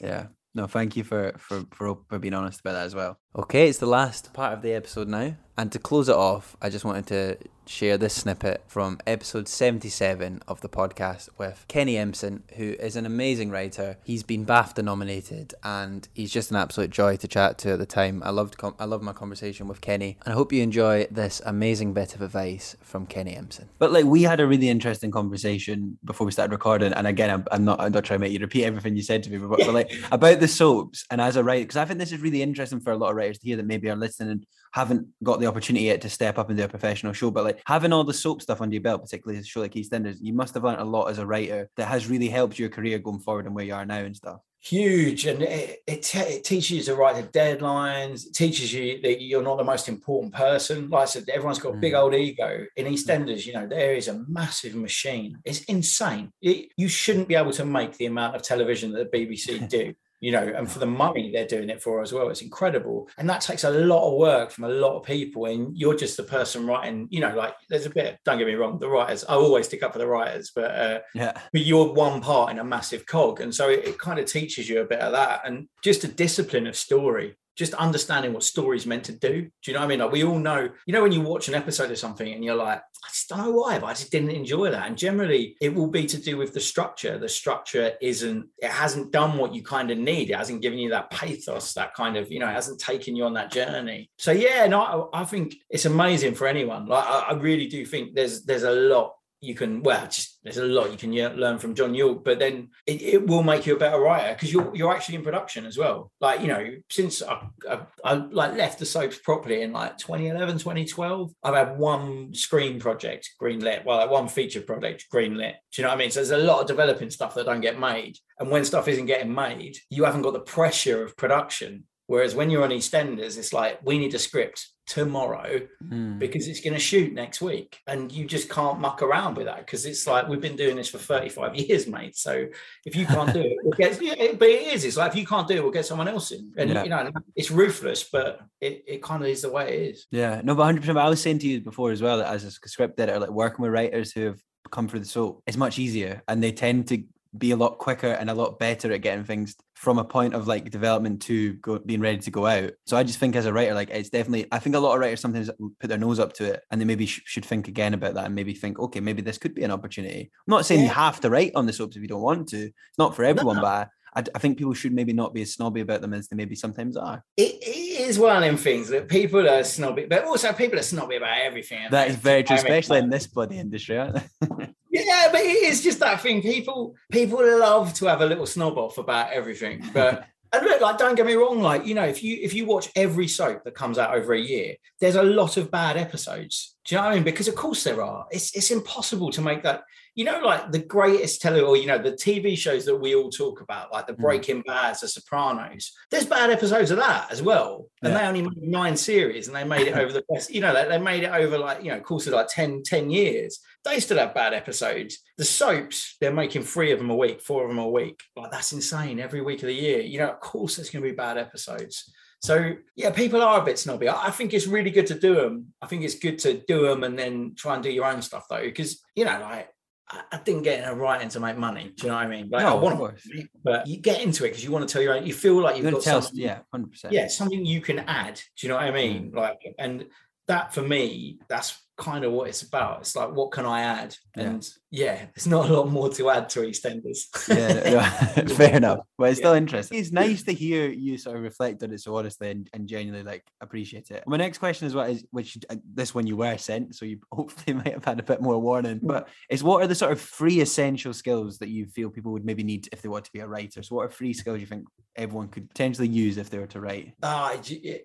Yeah, no, thank you for, for for for being honest about that as well. Okay, it's the last part of the episode now, and to close it off, I just wanted to share this snippet from episode seventy-seven of the podcast with Kenny Empson, who is an amazing writer. He's been BAFTA nominated, and he's just an absolute joy to chat to at the time. I loved com- I loved my conversation with Kenny, and I hope you enjoy this amazing bit of advice from Kenny Empson. But like, we had a really interesting conversation before we started recording, and again, I'm, I'm not I'm not trying to make you repeat everything you said to me, but, but like about the soaps, and as a writer, because I think this is really interesting for a lot of writers to hear that maybe are listening and haven't got the opportunity yet to step up and do a professional show. But like, having all the soap stuff under your belt, particularly a show like EastEnders, you must have learned a lot as a writer that has really helped your career going forward and where you are now and stuff. Huge. And it, it, te- it teaches you to write the deadlines. It teaches you that you're not the most important person. Like I said, everyone's got a big old ego. In EastEnders, you know, there is a massive machine. It's insane. It, you shouldn't be able to make the amount of television that the B B C do. You know, and for the money they're doing it for as well, it's incredible. And that takes a lot of work from a lot of people. And you're just the person writing, you know, like there's a bit, don't get me wrong, the writers, I always stick up for the writers, but uh, yeah. but you're one part in a massive cog. And so it, it kind of teaches you a bit of that. And just a discipline of story, just understanding what story's meant to do. Do you know what I mean? Like, we all know, you know, when you watch an episode of something and you're like, I just don't know why, but I just didn't enjoy that. And generally it will be to do with the structure. The structure isn't, it hasn't done what you kind of need. It hasn't given you that pathos, that kind of, you know, it hasn't taken you on that journey. So yeah, no, I, I think it's amazing for anyone. Like, I, I really do think there's, there's a lot you can, well, just, there's a lot you can learn from John York, but then it, it will make you a better writer because you're you're actually in production as well. Like, you know, since I, I, I like left the soaps properly in like twenty eleven, twenty twelve, I've had one screen project greenlit, well, like one feature project greenlit. Do you know what I mean? So there's a lot of developing stuff that don't get made. And when stuff isn't getting made, you haven't got the pressure of production. Whereas when you're on EastEnders, it's like, we need a script tomorrow mm. because it's going to shoot next week. And you just can't muck around with that because it's like, we've been doing this for thirty-five years, mate. So if you can't do it, we'll get, yeah, it, but it is, it's like, if you can't do it, we'll get someone else in. And, yeah. you know, it's ruthless, but it, it kind of is the way it is. Yeah, no, but one hundred percent. I was saying to you before as well, that as a script editor, like working with writers who have come through the soap, it's much easier. And they tend to be a lot quicker and a lot better at getting things from a point of like development to go, being ready to go out. So I just think as a writer, like it's definitely, I think a lot of writers sometimes put their nose up to it and they maybe sh- should think again about that and maybe think, okay, maybe this could be an opportunity. I'm not saying yeah. you have to write on the soaps if you don't want to. It's not for everyone, no. but I, I, I think people should maybe not be as snobby about them as they maybe sometimes are. It, it is one of them things that people are snobby, but also people are snobby about everything. I that think. Is very true, I especially mean, in this bloody industry, aren't they? Yeah, but it's just that thing. People people love to have a little snob off about everything, but And look, like, don't get me wrong, like, you know, if you if you watch every soap that comes out over a year, there's a lot of bad episodes. Do you know what I mean? Because of course there are. It's it's impossible to make that, you know, like the greatest tele, or, you know, the T V shows that we all talk about, like the Breaking Bads, the Sopranos. There's bad episodes of that as well. And yeah. they only made nine series and they made it over the best, you know, they, they made it over like, you know, course of like ten, ten years. They still have bad episodes. The soaps, they're making three of them a week, four of them a week. Like, that's insane. Every week of the year, you know, of course there's going to be bad episodes. So, yeah, people are a bit snobby. I think it's really good to do them. I think it's good to do them and then try and do your own stuff, though, because, you know, like, I didn't get in a writing to make money. Do you know what I mean? Like, no, I want to, but you get into it because you want to tell your own. You feel like you've you got tell, something. Yeah, one hundred percent. Yeah, something you can add. Do you know what I mean? Mm. Like, and that for me, that's kind of what it's about. It's like, what can I add? And yeah, yeah there's not a lot more to add to EastEnders. yeah, no, fair enough. But it's yeah. still interesting. It's nice to hear you sort of reflect on it so honestly and, and genuinely like appreciate it. My next question is what is which uh, this one you were sent, so you hopefully might have had a bit more warning. But it's what are the sort of three essential skills that you feel people would maybe need if they want to be a writer? So what are three skills you think everyone could potentially use if they were to write? Ah, uh,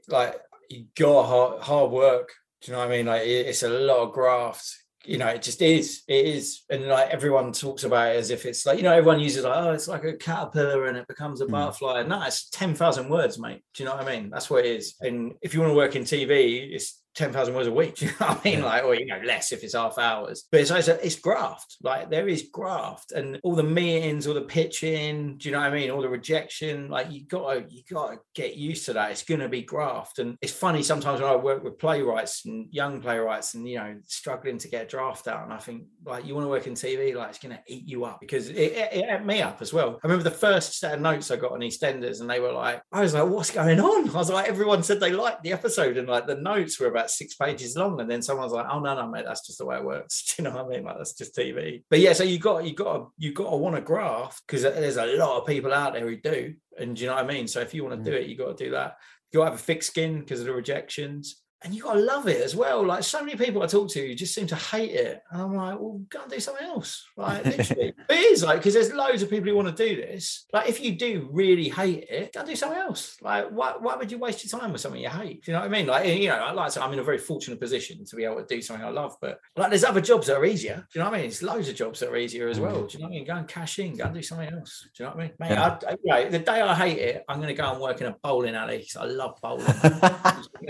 like you got hard, hard work. Do you know what I mean? Like, it's a lot of graft. You know, it just is. It is. And, like, everyone talks about it as if it's, like, you know, everyone uses, like, oh, it's like a caterpillar and it becomes a mm. butterfly. No, it's ten thousand words, mate. Do you know what I mean? That's what it is. And if you want to work in T V, it's ten thousand words a week. Do you know what I mean? Yeah. Like, or, you know, less if it's half hours. But it's it's, it's graft. Like, there is graft. And all the meetings, all the pitching, do you know what I mean? All the rejection. Like, you gotta, you gotta get used to that. It's going to be graft. And it's funny sometimes when I work with playwrights and young playwrights and, you know, struggling to get a draft out. And I think, like, you want to work in T V, like, it's going to eat you up because it, it, it ate me up as well. I remember the first set of notes I got on EastEnders and they were like, I was like, what's going on? I was like, everyone said they liked the episode and, like, the notes were about six pages long, and then someone's like, oh no no mate, that's just the way it works. Do you know what I mean? Like, that's just T V. But yeah, so you got you got you got to want to graft because there's a lot of people out there who do, and do you know what I mean? So if you want to mm. do it, you got to do that. You got to have a thick skin because of the rejections, and you got to love it as well. Like, so many people I talk to just seem to hate it, and I'm like, well, go and do something else. Like, literally. But it is, like, because there's loads of people who want to do this. Like, if you do really hate it, go and do something else. Like, why, why would you waste your time with something you hate? Do you know what I mean? Like, you know, like I said, I'm in a very fortunate position to be able to do something I love, but, like, there's other jobs that are easier. Do you know what I mean? There's loads of jobs that are easier as well. Do you know what I mean? Go and cash in, go and do something else. Do you know what I mean? Mate, yeah. I, you know, the day I hate it, I'm going to go and work in a bowling alley because I love bowling.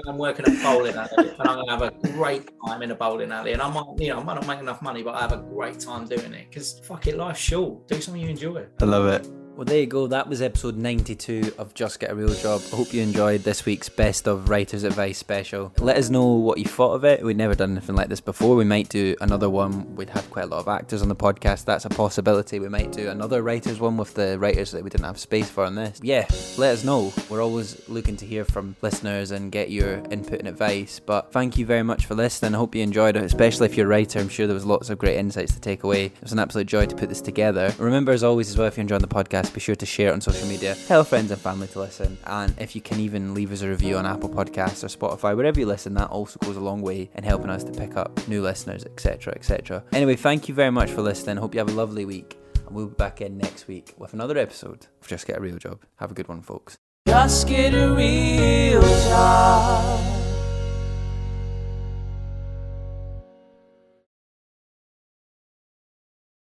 I'm working a bowling alley, and I'm gonna have a great time in a bowling alley. And I might, you know, I might not make enough money, but I have a great time doing it because fuck it, life's short. Do something you enjoy. I love it. Well, there you go. That was episode ninety-two of Just Get a Real Job. I hope you enjoyed this week's Best of Writers Advice special. Let us know what you thought of it. We've never done anything like this before. We might do another one. We'd have quite a lot of actors on the podcast. That's a possibility. We might do another writers one with the writers that we didn't have space for on this. Yeah, let us know. We're always looking to hear from listeners and get your input and advice. But thank you very much for listening. I hope you enjoyed it, especially if you're a writer. I'm sure there was lots of great insights to take away. It was an absolute joy to put this together. Remember, as always, as well, if you're enjoying the podcast, be sure to share it on social media, tell friends and family to listen, and if you can even leave us a review on Apple Podcasts or Spotify, wherever you listen, that also goes a long way in helping us to pick up new listeners, etc, etc. Anyway, thank you very much for listening. Hope you have a lovely week, and we'll be back in next week with another episode of Just Get a Real Job. Have a good one, folks. Just get a real job.